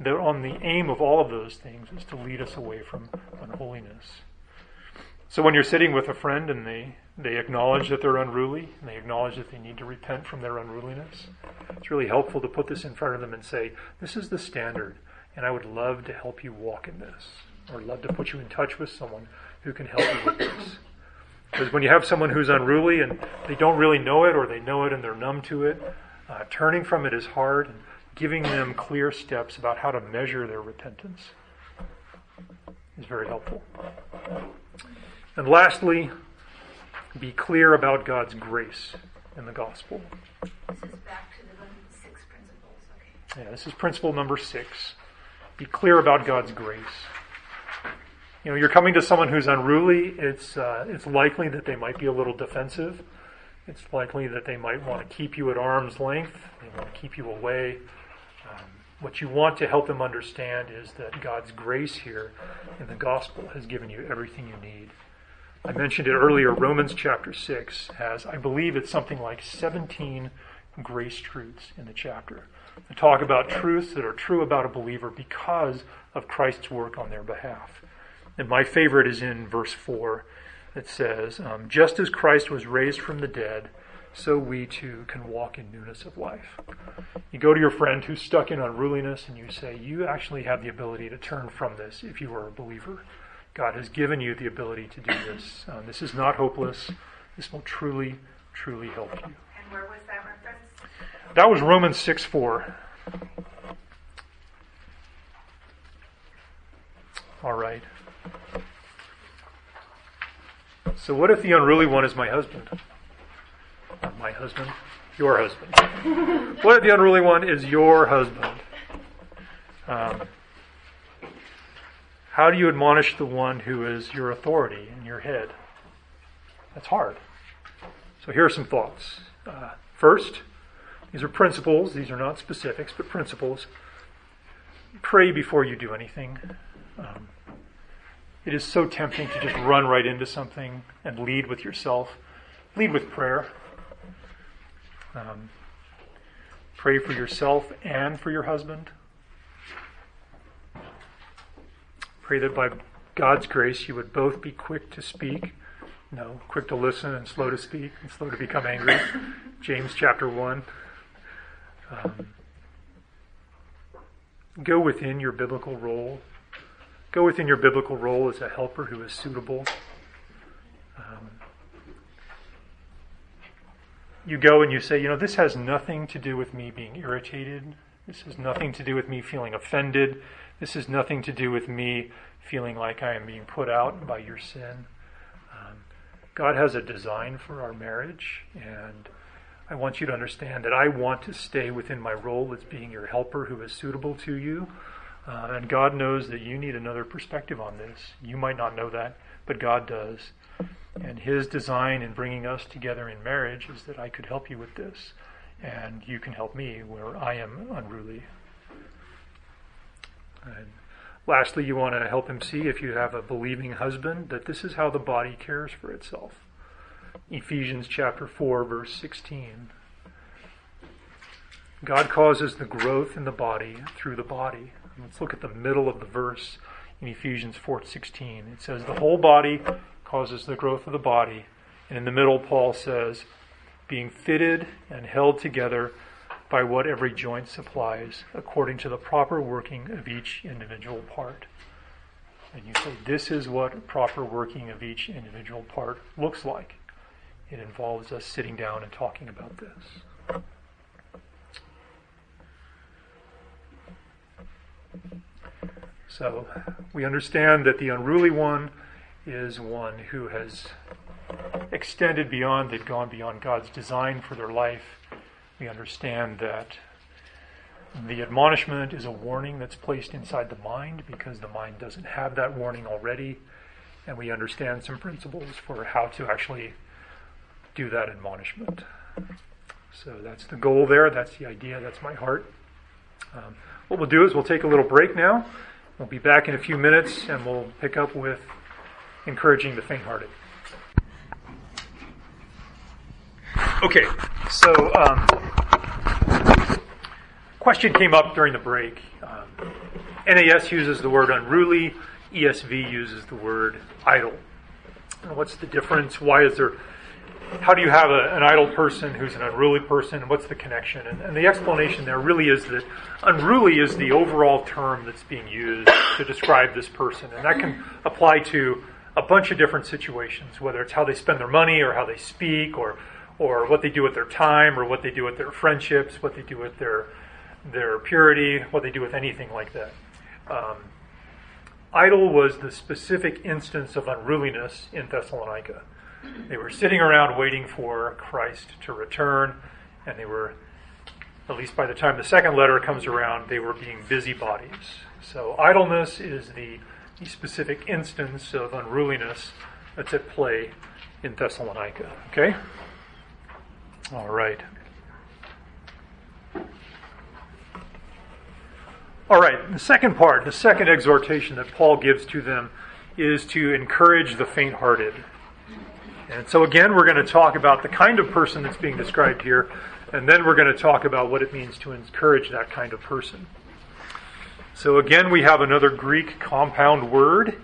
That on the aim of all of those things is to lead us away from unholiness. So when you're sitting with a friend and they, they acknowledge that they're unruly, and they acknowledge that they need to repent from their unruliness, it's really helpful to put this in front of them and say, this is the standard, and I would love to help you walk in this, or love to put you in touch with someone who can help you with this. Because when you have someone who's unruly and they don't really know it, or they know it and they're numb to it, uh, turning from it is hard, and giving them clear steps about how to measure their repentance is very helpful. And lastly, be clear about God's grace in the gospel. This is back to the six principles. Okay. Yeah, this is principle number six. Be clear about God's grace. You know, you're coming to someone who's unruly. It's uh, it's likely that they might be a little defensive. It's likely that they might want to keep you at arm's length. They want to keep you away. Um, What you want to help them understand is that God's grace here in the gospel has given you everything you need. I mentioned it earlier, Romans chapter six has, I believe it's something like seventeen grace truths in the chapter. They talk about truths that are true about a believer because of Christ's work on their behalf. And my favorite is in verse four. It says, um, just as Christ was raised from the dead, so we too can walk in newness of life. You go to your friend who's stuck in unruliness and you say, you actually have the ability to turn from this if you are a believer. God has given you the ability to do this. Um, this is not hopeless. This will truly, truly help you. And where was that reference? That was Romans six four. All right. So what if the unruly one is my husband? Not my husband. Your husband. What if the unruly one is your husband? Um, how do you admonish the one who is your authority and your head? That's hard. So here are some thoughts. Uh, first, these are principles. These are not specifics, but principles. Pray before you do anything. Um, it is so tempting to just run right into something and lead with yourself. Lead with prayer. Um, pray for yourself and for your husband. Pray that by God's grace you would both be quick to speak, no, quick to listen and slow to speak and slow to become angry. James chapter one. Um, go within your biblical role. Go within your biblical role as a helper who is suitable. Um, you go and you say, you know, this has nothing to do with me being irritated. This has nothing to do with me feeling offended. This has nothing to do with me feeling like I am being put out by your sin. Um, God has a design for our marriage, and I want you to understand that I want to stay within my role as being your helper who is suitable to you. Uh, and God knows that you need another perspective on this. You might not know that, but God does. And His design in bringing us together in marriage is that I could help you with this, and you can help me where I am unruly. And lastly, you want to help him see, if you have a believing husband, that this is how the body cares for itself. Ephesians chapter four, verse sixteen. God causes the growth in the body through the body. Let's look at the middle of the verse in Ephesians four sixteen. It says, the whole body causes the growth of the body. And in the middle, Paul says, being fitted and held together by what every joint supplies, according to the proper working of each individual part. And you say, this is what proper working of each individual part looks like. It involves us sitting down and talking about this. So we understand that the unruly one is one who has extended beyond, they've gone beyond God's design for their life. We understand that the admonishment is a warning that's placed inside the mind because the mind doesn't have that warning already. And we understand some principles for how to actually do that admonishment. So that's the goal there. That's the idea. That's my heart. Um, what we'll do is we'll take a little break now. We'll be back in a few minutes, and we'll pick up with encouraging the faint-hearted. Okay, so um, question came up during the break. Um, N A S uses the word unruly. E S V uses the word idle. What's the difference? Why is there? How do you have a, an idle person who's an unruly person? What's the connection? And, and the explanation there really is that unruly is the overall term that's being used to describe this person. And that can apply to a bunch of different situations, whether it's how they spend their money or how they speak or or what they do with their time or what they do with their friendships, what they do with their their purity, what they do with anything like that. Um, idle was the specific instance of unruliness in Thessalonica. They were sitting around waiting for Christ to return, and they were, at least by the time the second letter comes around, they were being busybodies. So idleness is the, the specific instance of unruliness that's at play in Thessalonica. Okay? All right. All right, the second part, the second exhortation that Paul gives to them is to encourage the faint-hearted. And so again, we're going to talk about the kind of person that's being described here, and then we're going to talk about what it means to encourage that kind of person. So again, we have another Greek compound word,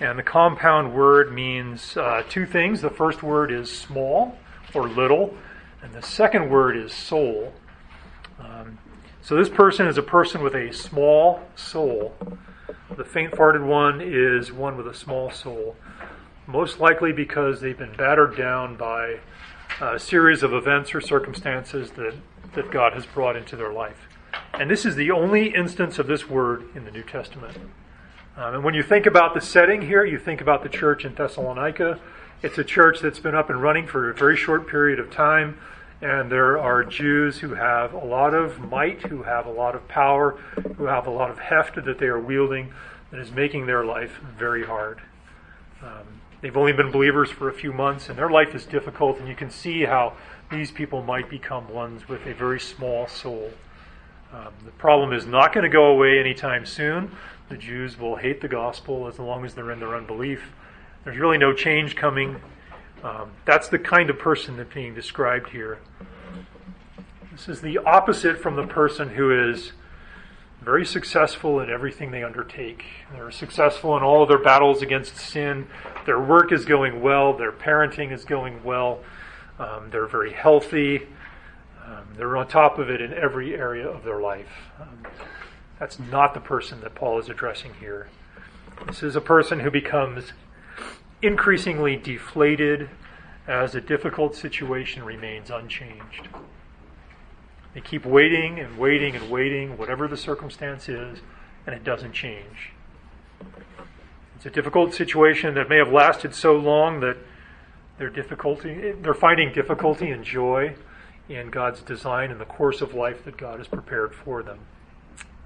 and the compound word means uh, two things. The first word is small or little, and the second word is soul. Um, so this person is a person with a small soul. The faint-hearted one is one with a small soul, most likely because they've been battered down by uh, series of events or circumstances that, that God has brought into their life. And this is the only instance of this word in the New Testament. Um, and when you think about the setting here, you think about the church in Thessalonica. It's a church that's been up and running for a very short period of time, and there are Jews who have a lot of might, who have a lot of power, who have a lot of heft that they are wielding that is making their life very hard. Um, they've only been believers for a few months, and their life is difficult, and you can see how these people might become ones with a very small soul. Um, the problem is not going to go away anytime soon. The Jews will hate the gospel as long as they're in their unbelief. There's really no change coming. Um, that's the kind of person that's being described here. This is the opposite from the person who is very successful in everything they undertake. They're successful in all of their battles against sin. Their work is going well. Their parenting is going well. Um, they're very healthy. Um, they're on top of it in every area of their life. Um, that's not the person that Paul is addressing here. This is a person who becomes increasingly deflated as a difficult situation remains unchanged. They keep waiting and waiting and waiting, whatever the circumstance is, and it doesn't change. It's a difficult situation that may have lasted so long that they're difficulty, they're finding difficulty and joy in God's design and the course of life that God has prepared for them.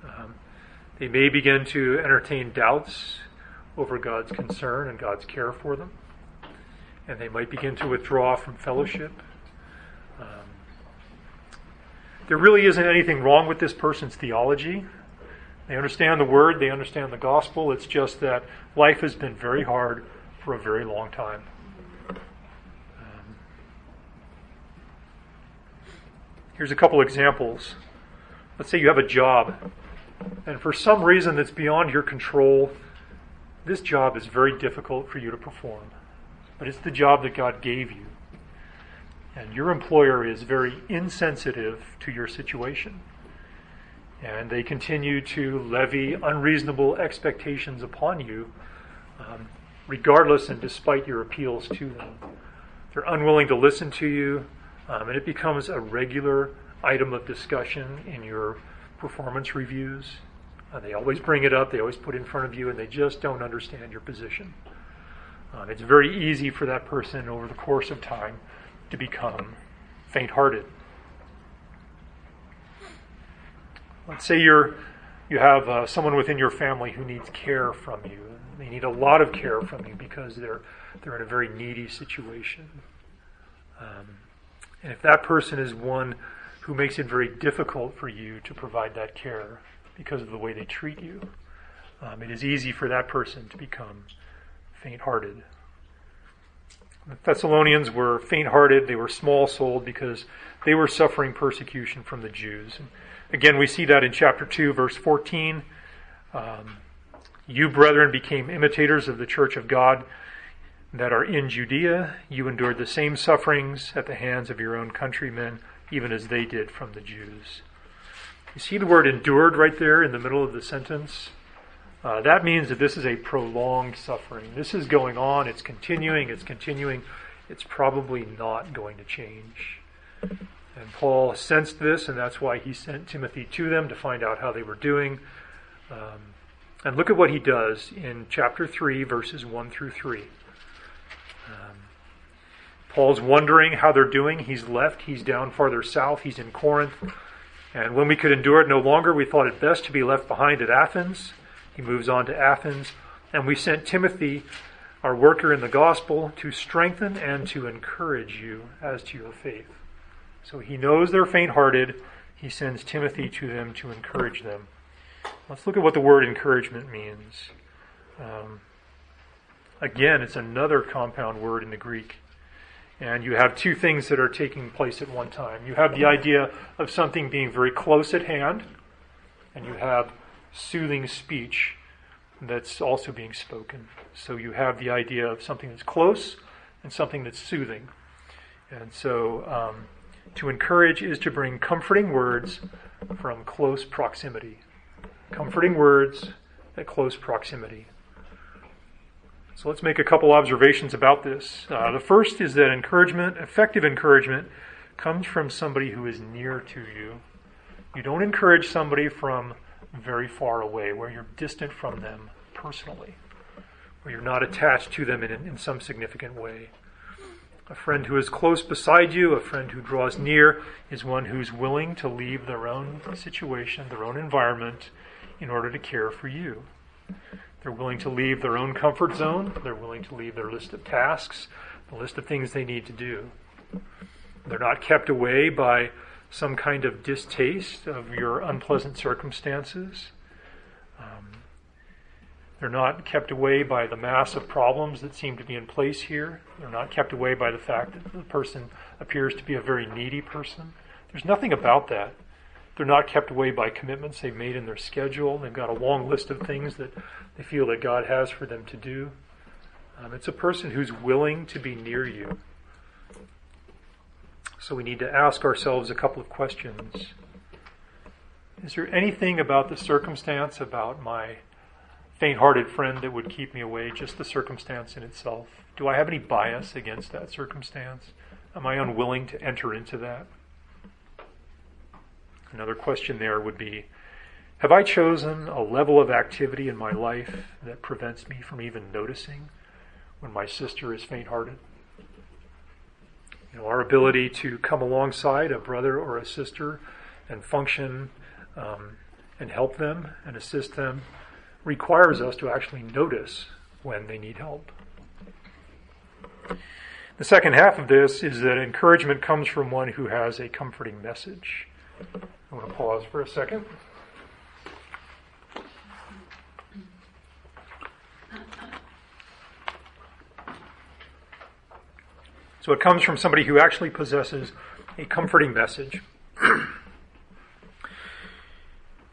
Um, they may begin to entertain doubts over God's concern and God's care for them. And they might begin to withdraw from fellowship. Um, there really isn't anything wrong with this person's theology. They understand the word, they understand the gospel. It's just that life has been very hard for a very long time. Um, here's a couple examples. Let's say you have a job, and for some reason that's beyond your control, this job is very difficult for you to perform, but it's the job that God gave you. And your employer is very insensitive to your situation. And they continue to levy unreasonable expectations upon you, um, regardless and despite your appeals to them. They're unwilling to listen to you, um, and it becomes a regular item of discussion in your performance reviews. Uh, they always bring it up, they always put it in front of you, and they just don't understand your position. Um, it's very easy for that person over the course of time to become faint-hearted. Let's say you're, you have uh, someone within your family who needs care from you. They need a lot of care from you because they're, they're in a very needy situation. Um, and if that person is one who makes it very difficult for you to provide that care, because of the way they treat you, um, it is easy for that person to become faint-hearted. The Thessalonians were faint-hearted, they were small-souled because they were suffering persecution from the Jews. And again, we see that in chapter two, verse fourteen. Um, you, brethren, became imitators of the church of God that are in Judea. You endured the same sufferings at the hands of your own countrymen, even as they did from the Jews. You see the word endured right there in the middle of the sentence? Uh, that means that this is a prolonged suffering. This is going on, it's continuing, it's continuing. It's probably not going to change. And Paul sensed this, and that's why he sent Timothy to them to find out how they were doing. Um, and look at what he does in chapter three, verses one through three. Um, Paul's wondering how they're doing. He's left, he's down farther south, he's in Corinth. And when we could endure it no longer, we thought it best to be left behind at Athens. He moves on to Athens. And we sent Timothy, our worker in the gospel, to strengthen and to encourage you as to your faith. So he knows they're faint-hearted. He sends Timothy to them to encourage them. Let's look at what the word encouragement means. Um, again, it's another compound word in the Greek. And you have two things that are taking place at one time. You have the idea of something being very close at hand, and you have soothing speech that's also being spoken. So you have the idea of something that's close and something that's soothing. And so um, to encourage is to bring comforting words from close proximity. Comforting words at close proximity. So let's make a couple observations about this. Uh, the first is that encouragement, effective encouragement, comes from somebody who is near to you. You don't encourage somebody from very far away, where you're distant from them personally, where you're not attached to them in, in some significant way. A friend who is close beside you, a friend who draws near, is one who's willing to leave their own situation, their own environment, in order to care for you. They're willing to leave their own comfort zone. They're willing to leave their list of tasks, the list of things they need to do. They're not kept away by some kind of distaste of your unpleasant circumstances. Um, they're not kept away by the mass of problems that seem to be in place here. They're not kept away by the fact that the person appears to be a very needy person. There's nothing about that. They're not kept away by commitments they've made in their schedule. They've got a long list of things that they feel that God has for them to do. Um, it's a person who's willing to be near you. So we need to ask ourselves a couple of questions. Is there anything about the circumstance, about my faint-hearted friend, that would keep me away, just the circumstance in itself? Do I have any bias against that circumstance? Am I unwilling to enter into that? Another question there would be, have I chosen a level of activity in my life that prevents me from even noticing when my sister is faint-hearted? You know, our ability to come alongside a brother or a sister and function um, and help them and assist them requires us to actually notice when they need help. The second half of this is that encouragement comes from one who has a comforting message. I'm going to pause for a second. So it comes from somebody who actually possesses a comforting message.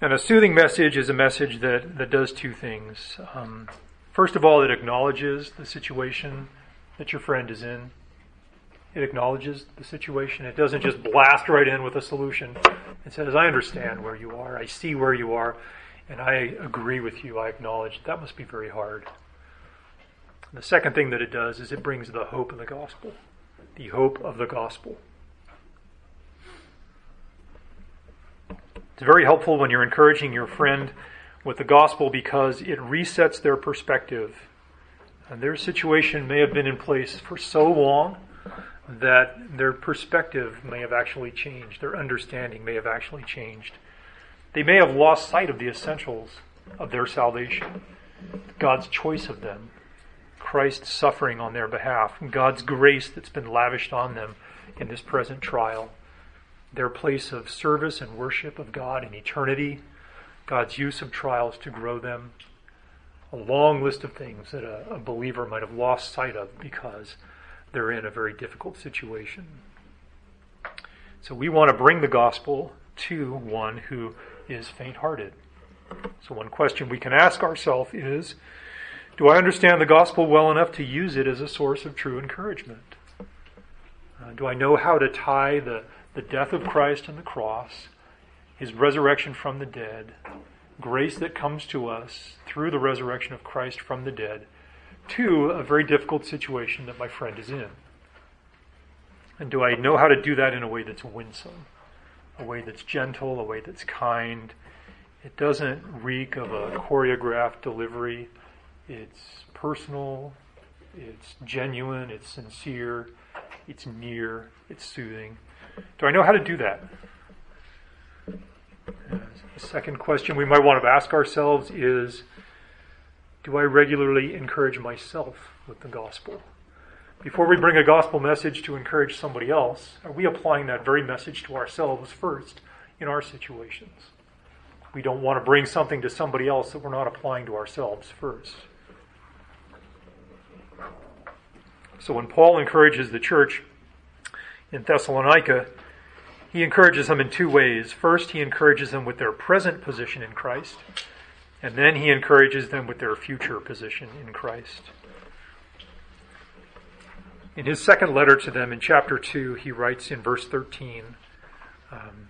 And a soothing message is a message that, that does two things. Um, first of all, it acknowledges the situation that your friend is in. It acknowledges the situation. It doesn't just blast right in with a solution. It says, I understand where you are. I see where you are. And I agree with you. I acknowledge that must be very hard. And the second thing that it does is it brings the hope of the gospel. The hope of the gospel. It's very helpful when you're encouraging your friend with the gospel because it resets their perspective. And their situation may have been in place for so long that their perspective may have actually changed. Their understanding may have actually changed. They may have lost sight of the essentials of their salvation. God's choice of them. Christ's suffering on their behalf, God's grace that's been lavished on them in this present trial, their place of service and worship of God in eternity, God's use of trials to grow them, a long list of things that a, a believer might have lost sight of because they're in a very difficult situation. So we want to bring the gospel to one who is faint-hearted. So one question we can ask ourselves is, do I understand the gospel well enough to use it as a source of true encouragement? Uh, do I know how to tie the, the death of Christ on the cross, his resurrection from the dead, grace that comes to us through the resurrection of Christ from the dead, to a very difficult situation that my friend is in? And do I know how to do that in a way that's winsome, a way that's gentle, a way that's kind? It doesn't reek of a choreographed delivery. It's personal, it's genuine, it's sincere, it's near, it's soothing. Do I know how to do that? The second question we might want to ask ourselves is, do I regularly encourage myself with the gospel? Before we bring a gospel message to encourage somebody else, are we applying that very message to ourselves first in our situations? We don't want to bring something to somebody else that we're not applying to ourselves first. So when Paul encourages the church in Thessalonica, he encourages them in two ways. First, he encourages them with their present position in Christ, and then he encourages them with their future position in Christ. In his second letter to them in chapter two, he writes in verse thirteen, um,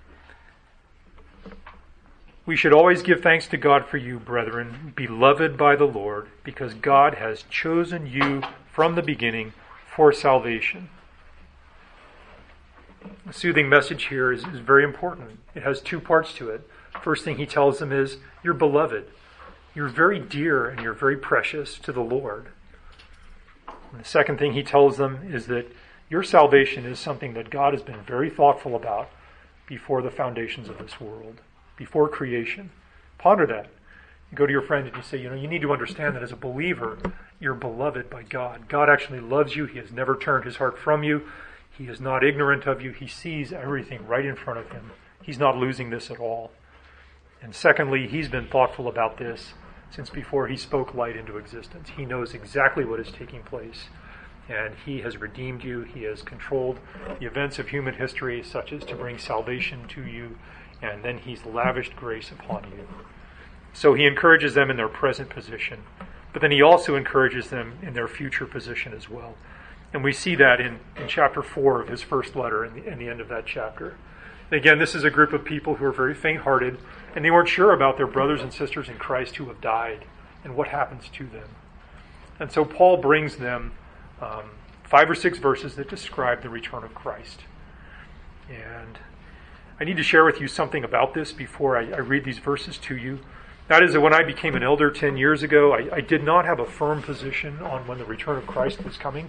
We should always give thanks to God for you, brethren, beloved by the Lord, because God has chosen you from the beginning for salvation. The soothing message here is, is very important. It has two parts to it. First thing he tells them is, you're beloved. You're very dear and you're very precious to the Lord. And the second thing he tells them is that your salvation is something that God has been very thoughtful about before the foundations of this world, before creation. Ponder that. You go to your friend and you say, you know, you need to understand that as a believer, you're beloved by God. God actually loves you. He has never turned his heart from you. He is not ignorant of you. He sees everything right in front of him. He's not losing this at all. And secondly, he's been thoughtful about this since before he spoke light into existence. He knows exactly what is taking place, and he has redeemed you. He has controlled the events of human history such as to bring salvation to you, and then he's lavished grace upon you. So he encourages them in their present position, but then he also encourages them in their future position as well. And we see that in, in chapter four of his first letter, in the, in the end of that chapter. Again, this is a group of people who are very faint-hearted, and they weren't sure about their brothers and sisters in Christ who have died and what happens to them. And so Paul brings them um, five or six verses that describe the return of Christ. And I need to share with you something about this before I, I read these verses to you. That is that when I became an elder ten years ago, I, I did not have a firm position on when the return of Christ was coming.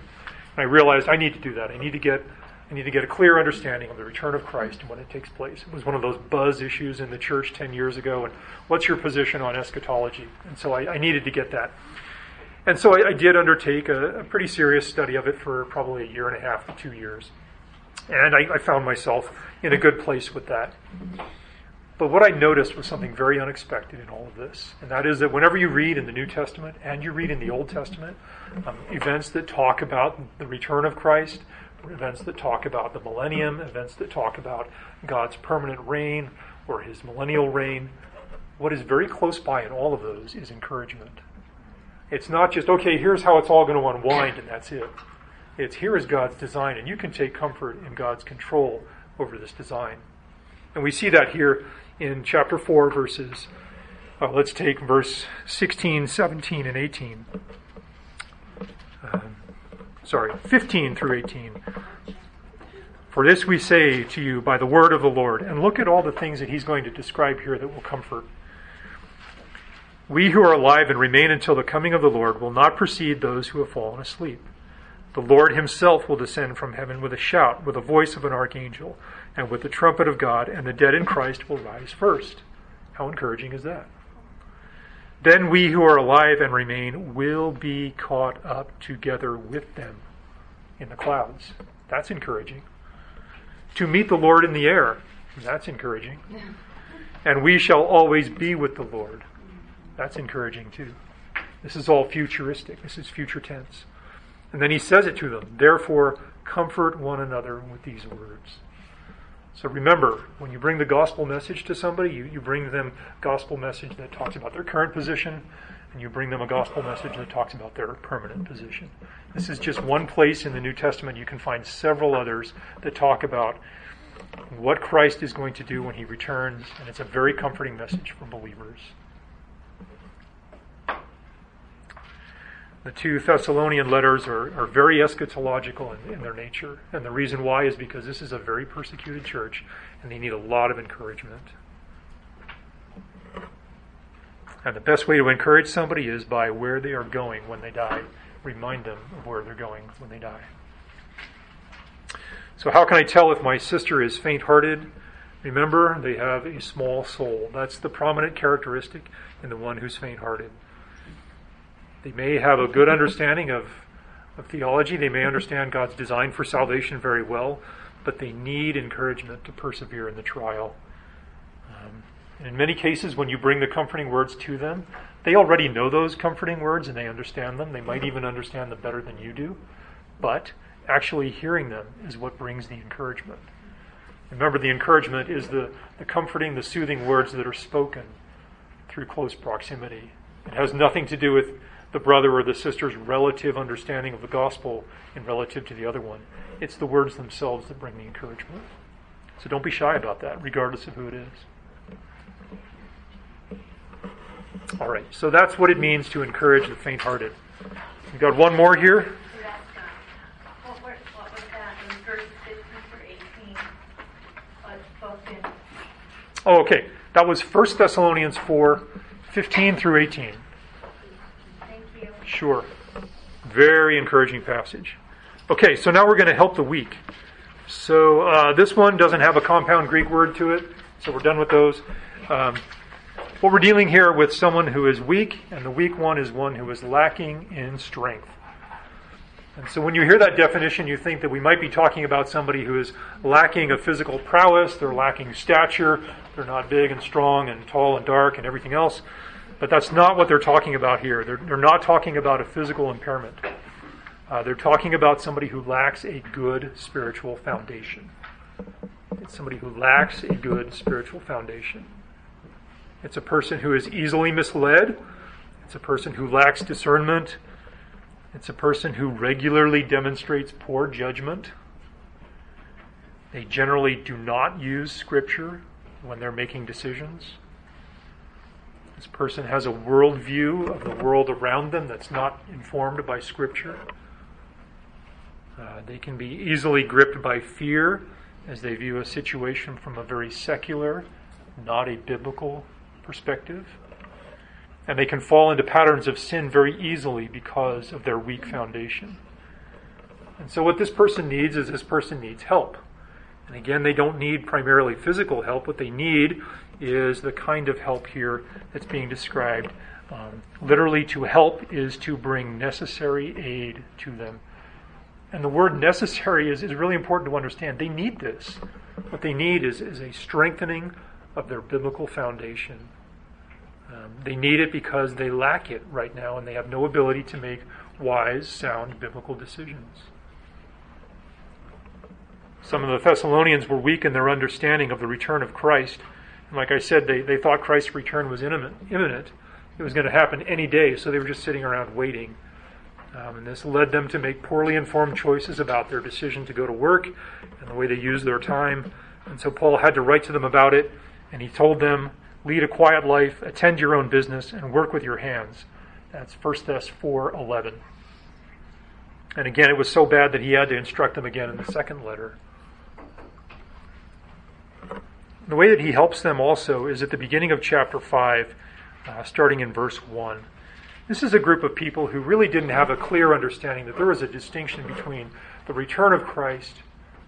And I realized I need to do that. I need to get... I need to get a clear understanding of the return of Christ and when it takes place. It was one of those buzz issues in the church ten years ago, and what's your position on eschatology? And so I, I needed to get that. And so I, I did undertake a, a pretty serious study of it for probably a year and a half to two years. And I, I found myself in a good place with that. But what I noticed was something very unexpected in all of this. And that is that whenever you read in the New Testament and you read in the Old Testament, um, events that talk about the return of Christ, events that talk about the millennium, events that talk about God's permanent reign or his millennial reign, what is very close by in all of those is encouragement. It's not just, okay, here's how it's all going to unwind and that's it. It's here is God's design, and you can take comfort in God's control over this design. And we see that here in chapter four, verses, uh, let's take verse sixteen, seventeen, and eighteen. Um, Sorry, fifteen through eighteen. For this we say to you by the word of the Lord. And look at all the things that he's going to describe here that will comfort. We who are alive and remain until the coming of the Lord will not precede those who have fallen asleep. The Lord himself will descend from heaven with a shout, with the voice of an archangel, and with the trumpet of God, and the dead in Christ will rise first. How encouraging is that? Then we who are alive and remain will be caught up together with them in the clouds. That's encouraging. To meet the Lord in the air. That's encouraging. And we shall always be with the Lord. That's encouraging too. This is all futuristic. This is future tense. And then he says it to them. Therefore, comfort one another with these words. So remember, when you bring the gospel message to somebody, you, you bring them a gospel message that talks about their current position, and you bring them a gospel message that talks about their permanent position. This is just one place in the New Testament. You can find several others that talk about what Christ is going to do when he returns, and it's a very comforting message for believers. The two Thessalonian letters are, are very eschatological in, in their nature. And the reason why is because this is a very persecuted church, and they need a lot of encouragement. And the best way to encourage somebody is by where they are going when they die. Remind them of where they're going when they die. So how can I tell if my sister is faint-hearted? Remember, they have a small soul. That's the prominent characteristic in the one who's faint-hearted. They may have a good understanding of, of theology. They may understand God's design for salvation very well, but they need encouragement to persevere in the trial. Um, and in many cases, when you bring the comforting words to them, they already know those comforting words and they understand them. They might even understand them better than you do, but actually hearing them is what brings the encouragement. Remember, the encouragement is the, the comforting, the soothing words that are spoken through close proximity. It has nothing to do with the brother or the sister's relative understanding of the gospel in relative to the other one. It's the words themselves that bring the encouragement. So don't be shy about that, regardless of who it is. All right, so that's what it means to encourage the faint-hearted. We got one more here. What was that in verse sixteen through eighteen? Spoken. Oh, okay. That was First Thessalonians four, fifteen through eighteen. Thank you. Sure. Very encouraging passage. Okay, so now we're going to help the weak. So uh, this one doesn't have a compound Greek word to it, so we're done with those. Um, what we're dealing here with someone who is weak, and the weak one is one who is lacking in strength. And so when you hear that definition, you think that we might be talking about somebody who is lacking of physical prowess, they're lacking stature, they're not big and strong and tall and dark and everything else. But that's not what they're talking about here. They're, they're not talking about a physical impairment. Uh, they're talking about somebody who lacks a good spiritual foundation. It's somebody who lacks a good spiritual foundation. It's a person who is easily misled. It's a person who lacks discernment. It's a person who regularly demonstrates poor judgment. They generally do not use Scripture when they're making decisions. This person has a worldview of the world around them that's not informed by Scripture. Uh, they can be easily gripped by fear as they view a situation from a very secular, not a biblical perspective. And they can fall into patterns of sin very easily because of their weak foundation. And so what this person needs is this person needs help. And again, they don't need primarily physical help. What they need is the kind of help here that's being described. Um, literally, to help is to bring necessary aid to them. And the word necessary is, is really important to understand. They need this. What they need is, is a strengthening of their biblical foundation. Um, they need it because they lack it right now, and they have no ability to make wise, sound, biblical decisions. Some of the Thessalonians were weak in their understanding of the return of Christ. And like I said, they, they thought Christ's return was imminent, imminent. It was going to happen any day, so they were just sitting around waiting. Um, and this led them to make poorly informed choices about their decision to go to work and the way they used their time. And so Paul had to write to them about it, and he told them, lead a quiet life, attend your own business, and work with your hands. That's First Thessalonians four eleven. And again, it was so bad that he had to instruct them again in the second letter. The way that he helps them also is at the beginning of chapter five, uh, starting in verse one. This is a group of people who really didn't have a clear understanding that there was a distinction between the return of Christ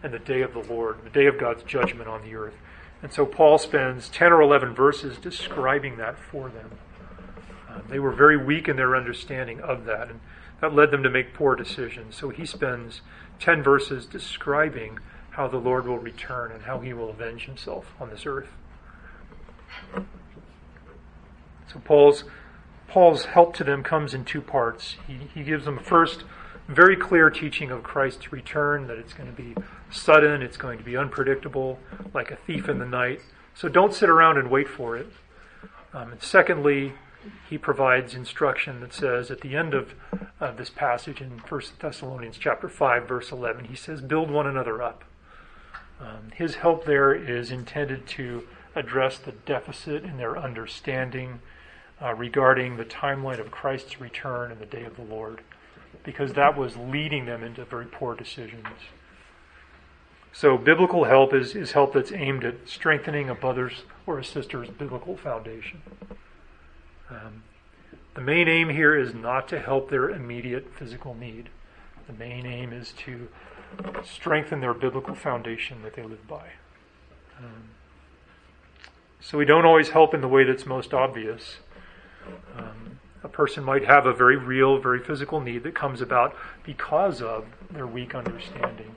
and the day of the Lord, the day of God's judgment on the earth. And so Paul spends ten or eleven verses describing that for them. Uh, they were very weak in their understanding of that, and that led them to make poor decisions. So he spends ten verses describing how the Lord will return and how he will avenge himself on this earth. So Paul's Paul's help to them comes in two parts. He, he gives them first very clear teaching of Christ's return, that it's going to be sudden, it's going to be unpredictable, like a thief in the night. So don't sit around and wait for it. Um, and secondly, he provides instruction that says at the end of, of this passage in First Thessalonians chapter five, verse eleven, he says, build one another up. Um, his help there is intended to address the deficit in their understanding uh, regarding the timeline of Christ's return and the day of the Lord, because that was leading them into very poor decisions. So biblical help is, is help that's aimed at strengthening a brother's or a sister's biblical foundation. Um, the main aim here is not to help their immediate physical need. The main aim is to strengthen their biblical foundation that they live by. Um, so we don't always help in the way that's most obvious. Um, a person might have a very real, very physical need that comes about because of their weak understanding.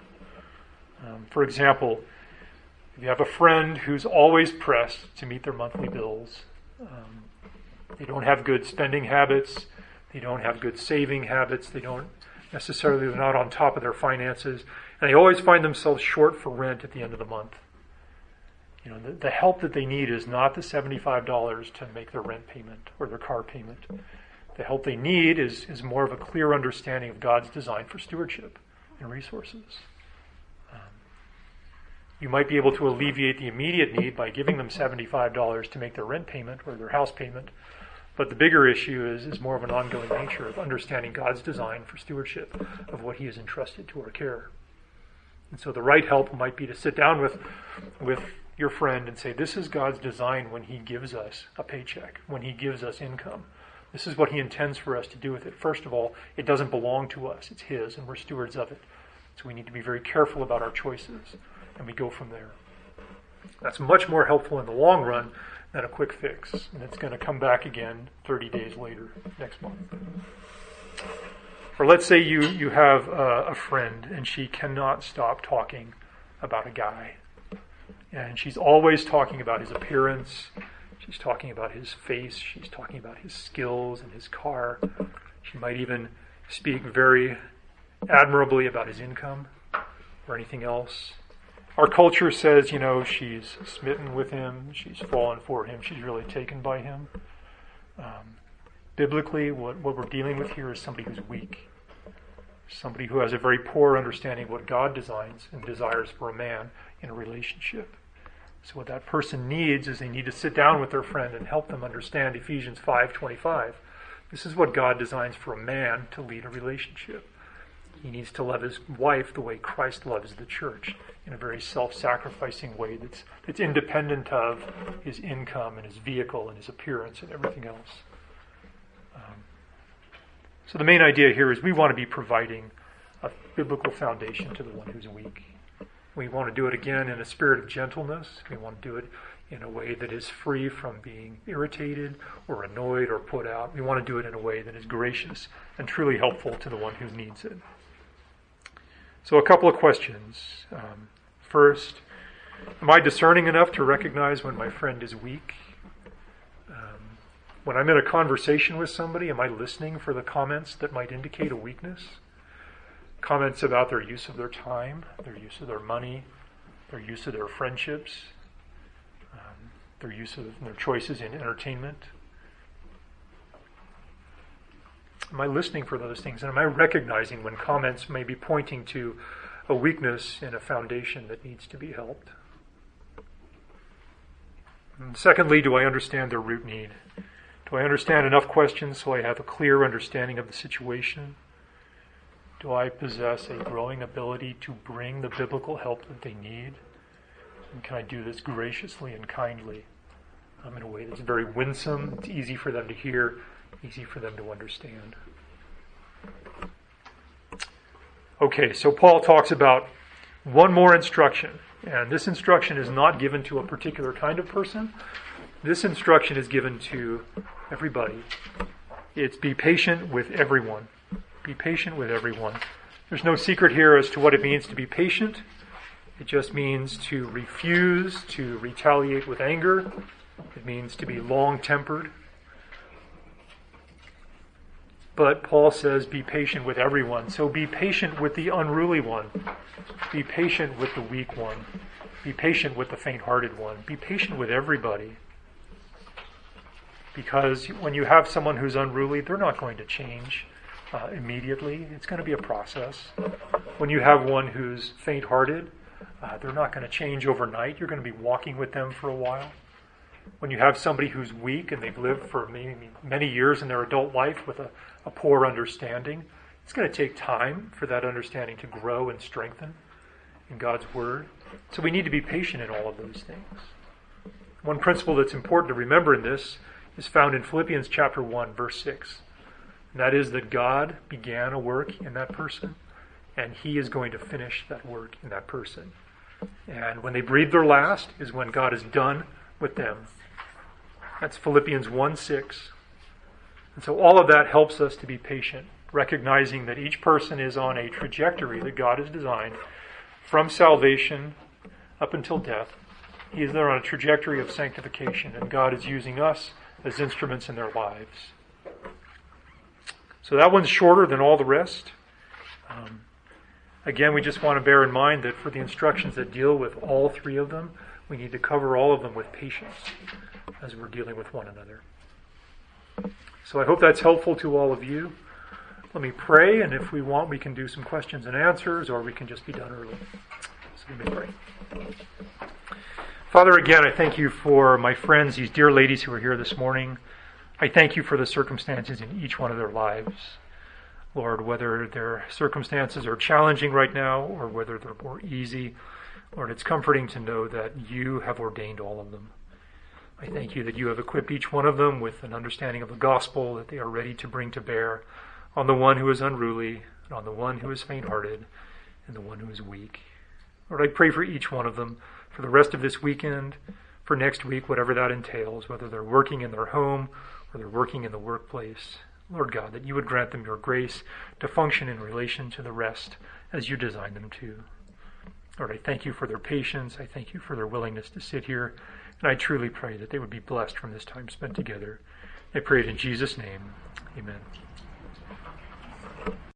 Um, for example, if you have a friend who's always pressed to meet their monthly bills, um, they don't have good spending habits, they don't have good saving habits, they don't necessarily, they're not on top of their finances, and they always find themselves short for rent at the end of the month. You know, the, the help that they need is not the seventy-five dollars to make their rent payment or their car payment. The help they need is, is more of a clear understanding of God's design for stewardship and resources. Um, you might be able to alleviate the immediate need by giving them seventy-five dollars to make their rent payment or their house payment, But the bigger issue is, is more of an ongoing nature of understanding God's design for stewardship of what he has entrusted to our care. And so the right help might be to sit down with, with your friend and say, this is God's design when he gives us a paycheck, when he gives us income. This is what he intends for us to do with it. First of all, it doesn't belong to us. It's his, and we're stewards of it. So we need to be very careful about our choices, and we go from there. That's much more helpful in the long run than a quick fix, and it's going to come back again thirty days later, next month. Or let's say you, you have a, a friend, and she cannot stop talking about a guy. And she's always talking about his appearance. She's talking about his face. She's talking about his skills and his car. She might even speak very admirably about his income or anything else. Our culture says, you know, she's smitten with him. She's fallen for him. She's really taken by him. Um, biblically, what, what we're dealing with here is somebody who's weak. Somebody who has a very poor understanding of what God designs and desires for a man in a relationship. So what that person needs is they need to sit down with their friend and help them understand Ephesians five twenty-five. This is what God designs for a man to lead a relationship. He needs to love his wife the way Christ loves the church, in a very self-sacrificing way that's, that's independent of his income and his vehicle and his appearance and everything else. Um, so the main idea here is we want to be providing a biblical foundation to the one who's weak. We want to do it again in a spirit of gentleness. We want to do it in a way that is free from being irritated or annoyed or put out. We want to do it in a way that is gracious and truly helpful to the one who needs it. So a couple of questions. Um, first, am I discerning enough to recognize when my friend is weak? Um, when I'm in a conversation with somebody, am I listening for the comments that might indicate a weakness? Comments about their use of their time, their use of their money, their use of their friendships, um, their use of their choices in entertainment. Am I listening for those things? And am I recognizing when comments may be pointing to a weakness in a foundation that needs to be helped? And secondly, do I understand their root need? Do I understand enough questions so I have a clear understanding of the situation? Do I possess a growing ability to bring the biblical help that they need? And can I do this graciously and kindly um, in a way that's very winsome, it's easy for them to hear, easy for them to understand? Okay, so Paul talks about one more instruction. And this instruction is not given to a particular kind of person. This instruction is given to everybody. It's be patient with everyone. Be patient with everyone. There's no secret here as to what it means to be patient. It just means to refuse to retaliate with anger. It means to be long-tempered. But Paul says, be patient with everyone. So be patient with the unruly one. Be patient with the weak one. Be patient with the faint-hearted one. Be patient with everybody. Because when you have someone who's unruly, they're not going to change Uh, immediately. It's going to be a process. When you have one who's faint-hearted, uh, they're not going to change overnight. You're going to be walking with them for a while. When you have somebody who's weak and they've lived for many, many years in their adult life with a, a poor understanding, it's going to take time for that understanding to grow and strengthen in God's Word. So we need to be patient in all of those things. One principle that's important to remember in this is found in Philippians chapter one, verse six. And that is that God began a work in that person, and he is going to finish that work in that person. And when they breathe their last is when God is done with them. That's Philippians one six. And so all of that helps us to be patient, recognizing that each person is on a trajectory that God has designed from salvation up until death. He is there on a trajectory of sanctification, and God is using us as instruments in their lives. So that one's shorter than all the rest. Um, again, we just want to bear in mind that for the instructions that deal with all three of them, we need to cover all of them with patience as we're dealing with one another. So I hope that's helpful to all of you. Let me pray, and if we want, we can do some questions and answers, or we can just be done early. So let me pray. Father, again, I thank you for my friends, these dear ladies who are here this morning. I thank you for the circumstances in each one of their lives, Lord, whether their circumstances are challenging right now or whether they're more easy. Lord, it's comforting to know that you have ordained all of them. I thank you that you have equipped each one of them with an understanding of the gospel that they are ready to bring to bear on the one who is unruly, and on the one who is faint-hearted, and the one who is weak. Lord, I pray for each one of them for the rest of this weekend, for next week, whatever that entails, whether they're working in their home or they're working in the workplace. Lord God, that you would grant them your grace to function in relation to the rest as you designed them to. Lord, I thank you for their patience. I thank you for their willingness to sit here. And I truly pray that they would be blessed from this time spent together. I pray it in Jesus' name. Amen.